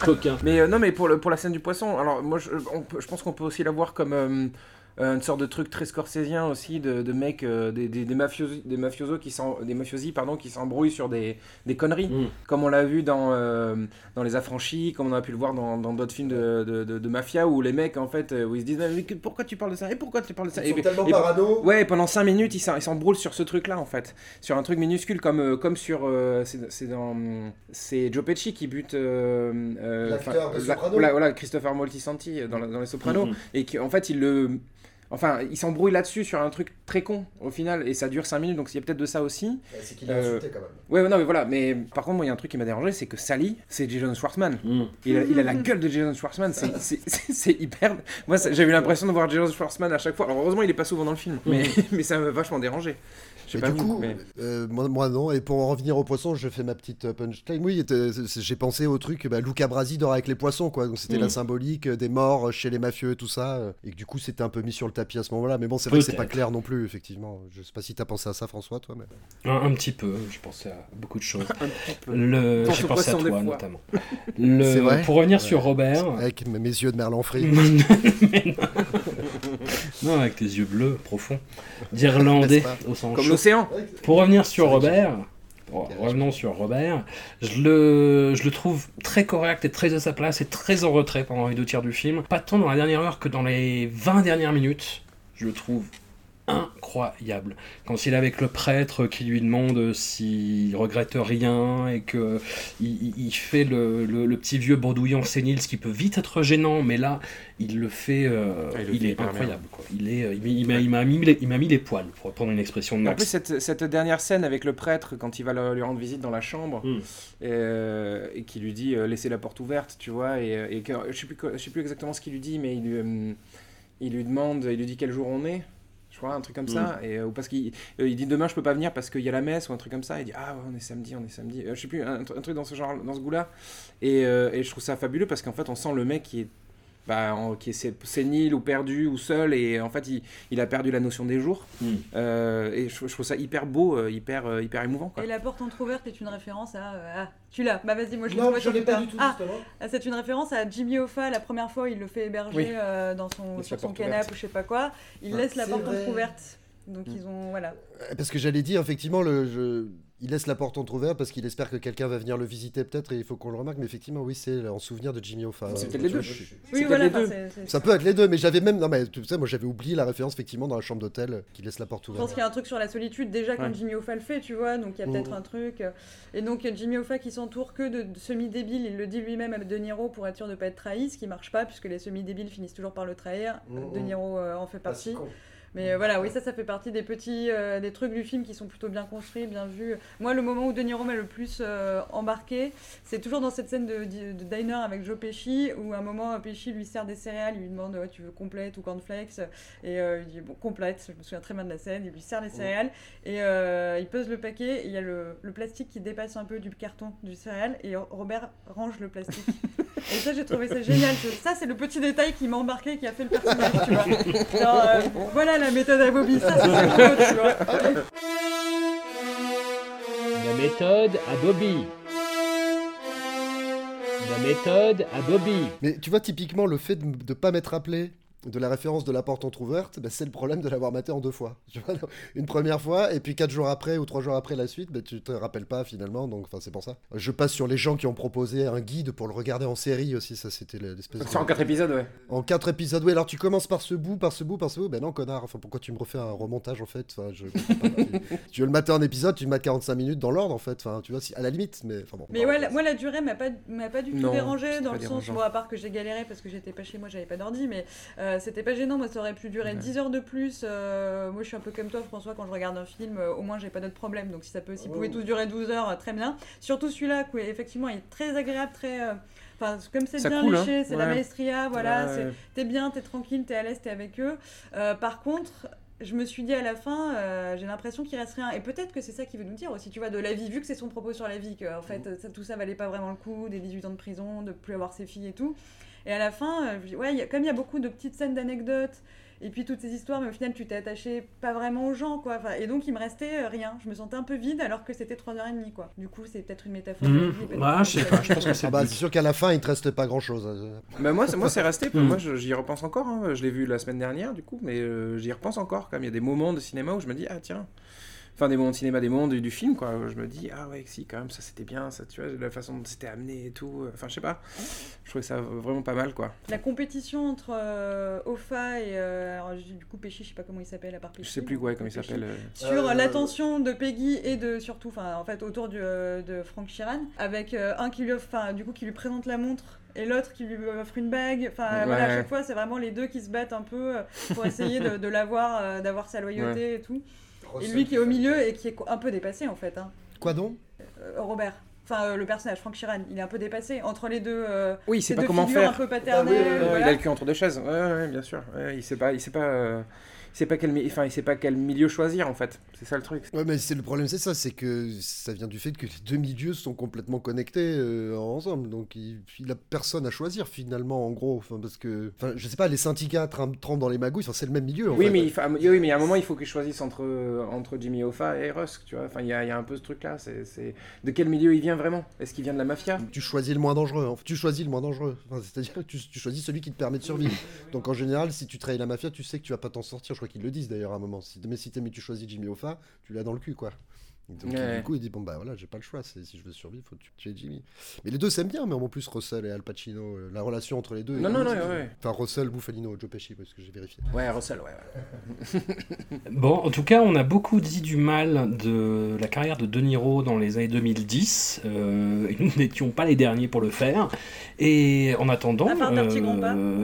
coquin. Mais non, mais pour la scène du poisson, alors moi, je pense qu'on peut aussi la voir comme. Une sorte de truc très scorsésien aussi de mecs des mafiosi qui s'embrouillent sur des conneries comme on l'a vu dans Les Affranchis, comme on a pu le voir dans d'autres films de mafia, où les mecs en fait où ils se disent mais pourquoi tu parles de ça et pourquoi tu parles de ça, ils sont tellement parano. Ouais, pendant 5 minutes ils s'embrouillent sur ce truc là en fait, sur un truc minuscule comme sur c'est Joe Pesci qui bute Christopher Moltisanti dans Les Sopranos et qui en fait il s'embrouille là-dessus sur un truc très con au final, et ça dure 5 minutes, donc il y a peut-être de ça aussi. C'est qu'il a insulté quand même. Ouais, non, mais voilà. Mais par contre, moi, il y a un truc qui m'a dérangé, c'est que Sally, c'est Jason Schwartzman. Il a la gueule de Jason Schwartzman, c'est hyper. Moi, j'avais l'impression de voir Jason Schwartzman à chaque fois. Alors, heureusement, il est pas souvent dans le film, mais ça m'a vachement dérangé. Moi non, et pour en revenir au poisson, je fais ma petite punchline. Oui, j'ai pensé au truc Luca Brasi dort avec les poissons, quoi. Donc c'était la symbolique des morts chez les mafieux, tout ça, et que du coup c'était un peu mis sur le tapis à ce moment-là. Mais bon, c'est vrai que c'est pas clair non plus, effectivement. Je sais pas si t'as pensé à ça, François, toi, mais... un petit peu, je pensais à beaucoup de choses. J'ai pensé à toi notamment. C'est vrai. Pour revenir sur Robert, avec mes yeux de merlan frit. Non, avec tes yeux bleus profonds, d'Irlandais au sens comme chaud. L'océan. Pour revenir sur Robert, je le trouve très correct et très à sa place et très en retrait pendant les 2 tiers du film. Pas tant dans la dernière heure que dans les 20 dernières minutes. Je le trouve incroyable. Quand il est avec le prêtre qui lui demande s'il regrette rien et que il fait le petit vieux bredouillant sénile, ce qui peut vite être gênant, mais là il le fait, il est incroyable quoi. Il m'a mis les poils, pour prendre une expression de Max. En plus cette dernière scène avec le prêtre quand il va lui rendre visite dans la chambre et qui lui dit laissez la porte ouverte, tu vois, et que, je sais plus exactement ce qu'il lui dit, mais il lui dit quel jour on est. Je crois, un truc comme ça, et, ou parce qu'il il dit demain je peux pas venir parce qu'il y a la messe ou un truc comme ça, il dit ah ouais, on est samedi, je sais plus, un truc dans ce genre, dans ce goût là, et je trouve ça fabuleux parce qu'en fait on sent le mec qui est sénile ou perdu ou seul, et en fait il a perdu la notion des jours, et je trouve ça hyper beau, hyper émouvant quoi. Et la porte entrouverte est une référence à tu l'as, bah vas-y, moi je l'ai pas du tout. C'est une référence à Jimmy Hoffa, la première fois il le fait héberger dans son canapé ou je sais pas quoi, il laisse la porte entrouverte, donc ils ont voilà. Parce que j'allais dire effectivement il laisse la porte entrouverte parce qu'il espère que quelqu'un va venir le visiter peut-être, et il faut qu'on le remarque, mais effectivement oui, c'est en souvenir de Jimmy Hoffa. C'est peut-être les deux. Ça peut être les deux, mais j'avais même j'avais oublié la référence effectivement dans la chambre d'hôtel qui laisse la porte ouverte. Je pense qu'il y a un truc sur la solitude déjà quand Jimmy Hoffa le fait, tu vois, donc il y a peut-être un truc, et donc Jimmy Hoffa qui s'entoure que de semi-débiles, il le dit lui-même à De Niro pour être sûr de pas être trahi, ce qui marche pas puisque les semi-débiles finissent toujours par le trahir. De Niro en fait partie. Mais voilà, oui, ça fait partie des petits des trucs du film qui sont plutôt bien construits, bien vus. Moi, le moment où De Niro m'a le plus embarqué, c'est toujours dans cette scène de diner avec Joe Pesci, où à un moment, Pesci lui sert des céréales, il lui demande « tu veux complète ou cornflakes ?» Et il dit « bon, complète », je me souviens très bien de la scène, il lui sert les céréales, et il pose le paquet, et il y a le plastique qui dépasse un peu du carton du céréales, et Robert range le plastique. Et ça, j'ai trouvé ça génial. Ça, c'est le petit détail qui m'a embarqué et qui a fait le personnage, tu vois. Alors, voilà la méthode à Bobby, ça, c'est rigolo, tu vois. La méthode à Bobby. La méthode à Bobby. Mais tu vois, typiquement, le fait de ne pas m'être rappelé de la référence de la porte entrouverte, bah, c'est le problème de l'avoir maté en deux fois. Tu vois, une première fois, et puis 4 jours après ou 3 jours après la suite, bah, tu te rappelles pas finalement, donc c'est pour ça. Je passe sur les gens qui ont proposé un guide pour le regarder en série aussi, ça c'était l'espèce de... En 4 épisodes, ouais. En 4 épisodes, ouais, alors tu commences par ce bout, ben non connard, enfin pourquoi tu me refais un remontage en fait, enfin je comprends pas. Tu veux le mater en épisode, tu le mates 45 minutes dans l'ordre en fait, enfin tu vois, si, à la limite, mais enfin bon. Mais ouais, moi la durée m'a pas du tout dérangé, dans le sens, bon, à part que j'ai galéré parce que j'étais pas chez moi, j'avais pas d'ordi, mais... c'était pas gênant, moi ça aurait pu durer 10 heures de plus. Moi je suis un peu comme toi François, quand je regarde un film, au moins j'ai pas d'autres problèmes, donc si pouvait tous durer 12 heures, très bien. Surtout celui-là, qui effectivement est très agréable, très... comme c'est ça bien cool, léché, hein. C'est la maestria, voilà, t'es bien, t'es tranquille, t'es à l'aise, t'es avec eux. Par contre... je me suis dit à la fin, j'ai l'impression qu'il reste rien. Et peut-être que c'est ça qu'il veut nous dire aussi, tu vois, de la vie, vu que c'est son propos sur la vie, que en fait, tout ça valait pas vraiment le coup, des 18 ans de prison, de plus avoir ses filles et tout. Et à la fin, comme il y a beaucoup de petites scènes d'anecdotes, et puis toutes ces histoires, mais au final, tu t'es attaché pas vraiment aux gens, quoi. Enfin, et donc, il me restait rien. Je me sentais un peu vide, alors que c'était 3h30, quoi. Du coup, c'est peut-être une métaphore. Je sais pas. Je pense que c'est... c'est sûr qu'à la fin, il te reste pas grand-chose. Bah, moi, c'est resté. Moi, j'y repense encore. Hein. Je l'ai vu la semaine dernière, du coup, mais j'y repense encore. Quand même. Il y a des moments de cinéma où je me dis, ah, tiens... Enfin, des moments de cinéma, des moments du film, quoi. Je me dis, ah ouais, si, quand même, ça c'était bien, ça, tu vois, la façon dont c'était amené et tout. Enfin, je sais pas. Je trouvais ça vraiment pas mal, quoi. La compétition entre Hoffa et. Alors, du coup, Pesci, je sais pas comment il s'appelle, à part Pesci. Je sais plus, comment il s'appelle. Sur l'attention de Peggy et de surtout, enfin, en fait, autour de Frank Sheeran, avec un qui lui offre, enfin, du coup, qui lui présente la montre. Et l'autre qui lui offre une bague. Enfin, voilà, à chaque fois, c'est vraiment les deux qui se battent un peu pour essayer de l'avoir, d'avoir sa loyauté et tout. Et lui qui est au milieu et qui est un peu dépassé en fait. Hein. Quoi donc Robert. Enfin, le personnage, Frank Sheeran, il est un peu dépassé. Entre les deux, il sait pas comment faire. Un peu paternel, voilà. Il a le cul entre deux chaises. Ouais, bien sûr. Ouais, il sait pas quel milieu choisir en fait. C'est ça le truc. Ouais, mais c'est le problème, c'est ça, c'est que ça vient du fait que les deux milieux sont complètement connectés ensemble. Donc il a personne à choisir finalement en gros, parce que je sais pas, les syndicats trempent dans les magouilles, c'est le même milieu en fait. Mais il y a un moment il faut qu'ils choisissent entre Jimmy Hoffa et Rusk, tu vois. Enfin, il y a un peu ce truc là, c'est de quel milieu il vient vraiment ? Est-ce qu'il vient de la mafia ? Tu choisis le moins dangereux. C'est-à-dire que tu choisis celui qui te permet de survivre. Donc en général, si tu trahis la mafia, tu sais que tu vas pas t'en sortir. Je crois qu'ils le disent d'ailleurs à un moment. Mais si tu choisis Jimmy Hoffa, tu l'as dans le cul, quoi. Donc du coup il dit bon bah voilà, j'ai pas le choix, si je veux survivre faut tuer Jimmy. Mais les deux s'aiment bien, mais en plus Russell et Al Pacino, la relation entre les deux. Enfin Russell Buffalino, Joe Pesci parce que j'ai vérifié. Ouais, Russell ouais. Bon, en tout cas, on a beaucoup dit du mal de la carrière de De Niro dans les années 2010, nous n'étions pas les derniers pour le faire et en attendant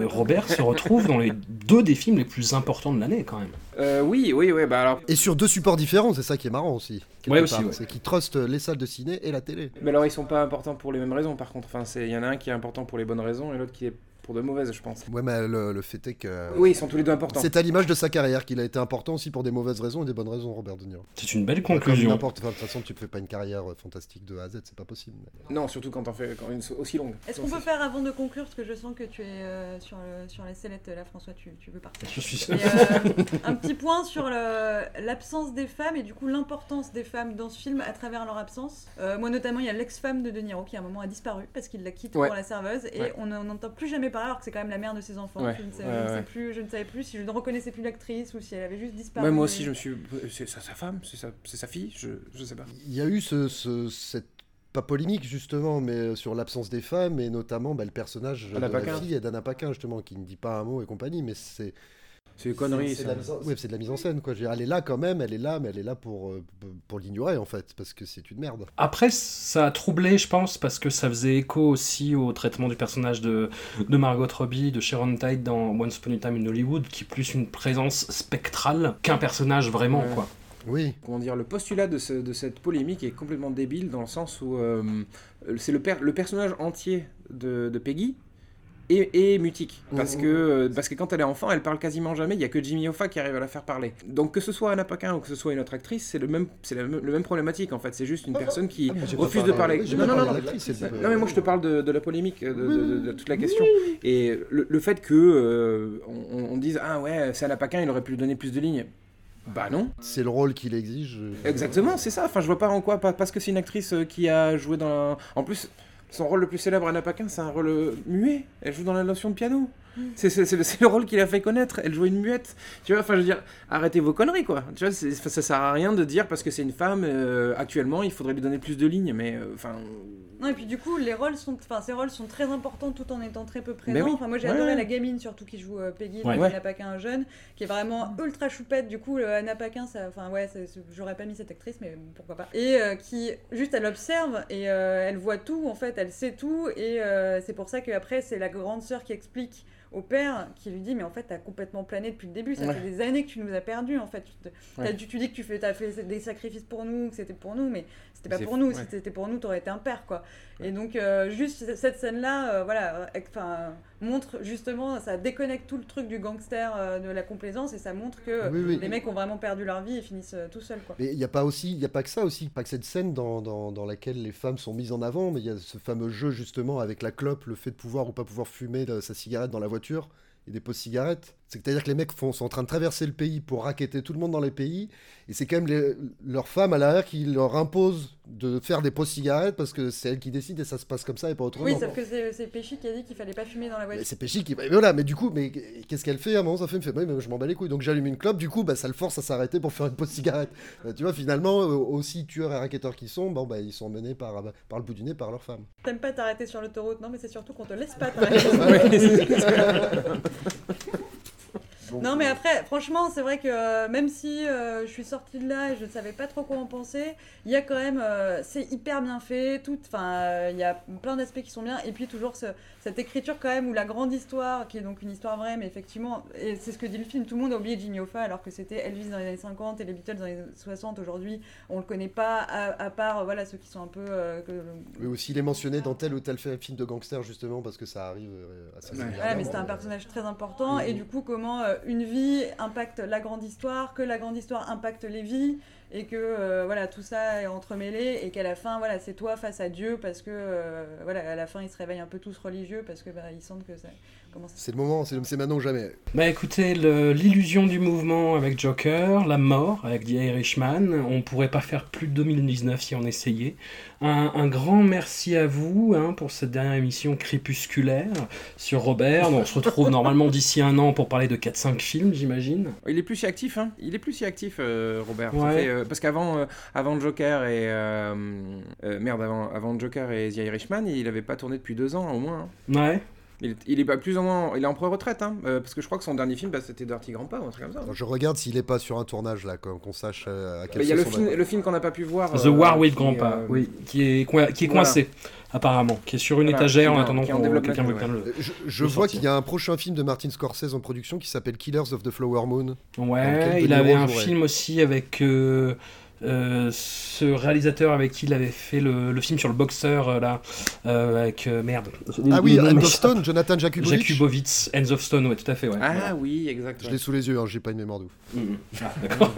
Robert se retrouve dans les deux des films les plus importants de l'année quand même. Oui, bah alors. Et sur deux supports différents, c'est ça qui est marrant aussi. Ouais. C'est qu'ils trustent les salles de ciné et la télé. Mais alors ils sont pas importants pour les mêmes raisons par contre. Enfin, il y en a un qui est important pour les bonnes raisons et l'autre qui est pour de mauvaises, je pense. Ouais, mais le fait est que. Oui, ils sont tous les deux importants. C'est à l'image de sa carrière qu'il a été important aussi pour des mauvaises raisons et des bonnes raisons, Robert De Niro. C'est une belle conclusion. N'importe, de toute façon, tu ne fais pas une carrière fantastique de A à Z, c'est pas possible. Mais... Non, surtout quand on fait quand une aussi longue. Est-ce qu'on peut faire avant de conclure parce que je sens que tu es sur les sellettes là, François, tu veux partir. Je suis sûr. Un petit point sur l'absence des femmes et du coup l'importance des femmes dans ce film à travers leur absence. Moi notamment, il y a l'ex-femme de Niro qui à un moment a disparu parce qu'il la quitte pour la serveuse et on n'entend plus jamais parler alors que c'est quand même la mère de ses enfants. Je ne savais plus si je ne reconnaissais plus l'actrice ou si elle avait juste disparu. Ouais, moi aussi, je me suis. C'est sa femme, c'est sa fille, je sais pas. Il y a eu cette pas polémique justement, mais sur l'absence des femmes et notamment le personnage de la fille et d'Anna Paquin justement qui ne dit pas un mot et compagnie, mais c'est. C'est une connerie. C'est de la mise en scène, quoi. Je veux dire, elle est là quand même, mais elle est là pour l'ignorer, en fait, parce que c'est une merde. Après, ça a troublé, je pense, parce que ça faisait écho aussi au traitement du personnage de Margot Robbie, de Sharon Tate dans Once Upon a Time in Hollywood, qui est plus une présence spectrale qu'un personnage vraiment, quoi. Oui. Comment dire, le postulat de cette polémique est complètement débile, dans le sens où c'est le personnage entier de Peggy, et mutique parce que quand elle est enfant elle parle quasiment jamais, il n'y a que Jimmy Hoffa qui arrive à la faire parler, donc que ce soit Anna Paquin ou que ce soit une autre actrice c'est la même problématique en fait, c'est juste une personne qui refuse de parler. Non mais moi je te parle de la polémique de toute la question et le fait que on dise ah ouais c'est Anna Paquin il aurait pu lui donner plus de lignes. Bah non. C'est le rôle qu'il exige. Exactement, c'est ça, enfin je vois pas en quoi parce que c'est une actrice qui a joué dans en plus son rôle le plus célèbre, Anna Paquin, c'est un rôle muet. Elle joue dans la notion de piano. C'est le rôle qui l'a fait connaître. Elle joue une muette. Tu vois, enfin, je veux dire, arrêtez vos conneries, quoi. Tu vois, ça sert à rien de dire parce que c'est une femme. Actuellement, il faudrait lui donner plus de lignes, mais enfin. Non, et puis du coup, ces rôles sont très importants tout en étant très peu présents. Oui. Enfin, moi, j'ai adoré la gamine surtout qui joue Peggy, Anna Paquin jeune, qui est vraiment ultra choupette. Du coup, Anna Paquin, j'aurais pas mis cette actrice, mais bon, pourquoi pas. Et qui, juste, elle observe et elle voit tout en fait. Elle sait tout et c'est pour ça qu'après c'est la grande sœur qui explique au père qui lui dit mais en fait t'as complètement plané depuis le début, ça fait des années que tu nous as perdu en fait, tu dis que t'as fait des sacrifices pour nous, que c'était pour nous mais c'était pas pour nous, si c'était pour nous t'aurais été un père quoi. Et donc juste cette scène là montre justement, ça déconnecte tout le truc du gangster de la complaisance et ça montre que les mecs ont vraiment perdu leur vie et finissent tout seuls quoi. Mais il n'y a pas aussi, il n'y a pas que ça aussi, pas que cette scène dans laquelle les femmes sont mises en avant, mais il y a ce fameux jeu justement avec la clope, le fait de pouvoir ou pas pouvoir fumer sa cigarette dans la voiture et des pots de cigarettes. C'est-à-dire que les mecs sont en train de traverser le pays pour racketter tout le monde dans les pays, et c'est quand même leurs femmes à l'arrière qui leur imposent de faire des pots de cigarettes parce que c'est elles qui décident et ça se passe comme ça et pas autrement. Oui, sauf que c'est Pesci qui a dit qu'il fallait pas fumer dans la voiture. Mais c'est Pesci qui. Mais voilà, mais du coup, mais qu'est-ce qu'elle fait à un moment, ça fait oui, mais je m'en bats les couilles, donc j'allume une clope, du coup, ça le force à s'arrêter pour faire une pot de cigarette. Tu vois, finalement, aussi tueurs et racketteurs qu'ils sont, ils sont menés par le bout du nez par leurs femmes. T'aimes pas t'arrêter sur l'autoroute, non, mais c'est surtout qu'on te laisse pas t'arrêter. Bon. Non mais après, franchement, c'est vrai que même si je suis sortie de là et je ne savais pas trop quoi en penser, il y a quand même, c'est hyper bien fait, il y a plein d'aspects qui sont bien, et puis toujours cette écriture quand même où la grande histoire, qui est donc une histoire vraie, mais effectivement, et c'est ce que dit le film, tout le monde a oublié Jimmy Hoffa alors que c'était Elvis dans les années 50 et les Beatles dans les années 60, aujourd'hui, on ne le connaît pas, à part ceux qui sont un peu... Mais aussi il est mentionné dans tel ou tel film de gangster justement, parce que ça arrive assez régulièrement. Voilà, mais c'est un personnage très important, et du coup, comment... une vie impacte la grande histoire, que la grande histoire impacte les vies, et que tout ça est entremêlé, et qu'à la fin, c'est toi face à Dieu, parce que à la fin, ils se réveillent un peu tous religieux, parce que ils sentent que ça... C'est le moment, c'est maintenant ou jamais. Écoutez, l'illusion du mouvement avec Joker, la mort avec The Irishman, on pourrait pas faire plus de 2019 si on essayait. Un grand merci à vous pour cette dernière émission crépusculaire sur Robert. On se retrouve normalement d'ici un an pour parler de 4-5 films, j'imagine. Il est plus si actif, Robert. Ouais. Ça fait, parce qu'avant avant Joker et The Irishman, il avait pas tourné depuis 2 ans au moins. Hein. Ouais. Il est pas plus il est en pré-retraite, hein, parce que je crois que son dernier film, bah, c'était Dirty Grandpa ou un truc comme ça. Hein. Je regarde s'il est pas sur un tournage là, comme qu'on sache à quel moment. Il y a le film qu'on n'a pas pu voir. The War with Grandpa, oui, qui est coincé. Apparemment, qui est sur une étagère en attendant que quelqu'un veuille prendre le. Je vois qu'il y a un prochain film de Martin Scorsese en production qui s'appelle Killers of the Flower Moon. Ouais, il avait un film aussi avec ce réalisateur avec qui il avait fait le film sur le boxeur là, avec End of Stone, Jonathan Jakubowicz. End of Stone, ouais, tout à fait, ouais. Ah voilà. Oui, exact. Je l'ai sous les yeux, hein, j'ai pas une mémoire d'ouf. Ah, d'accord.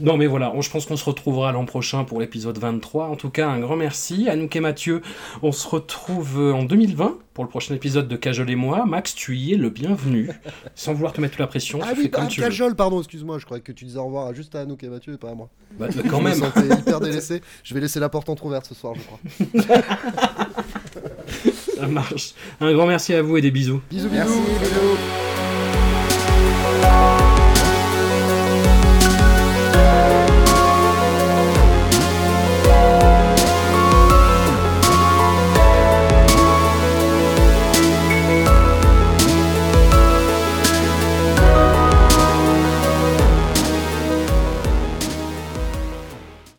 Non mais voilà, je pense qu'on se retrouvera l'an prochain pour l'épisode 23. En tout cas, un grand merci à Anouk et Mathieu. On se retrouve en 2020 pour le prochain épisode de Cajol et moi. Max, tu y es le bienvenu. Sans vouloir te mettre la pression. Ah oui, Cajol, pardon, excuse-moi, je croyais que tu disais au revoir juste à Anouk et Mathieu et pas à moi. Bah, quand même. Je me sentais hyper délaissé. Je vais laisser la porte entrouverte ce soir, je crois. Ça marche. Un grand merci à vous et des bisous. Bisous, bisous. Merci, bisous.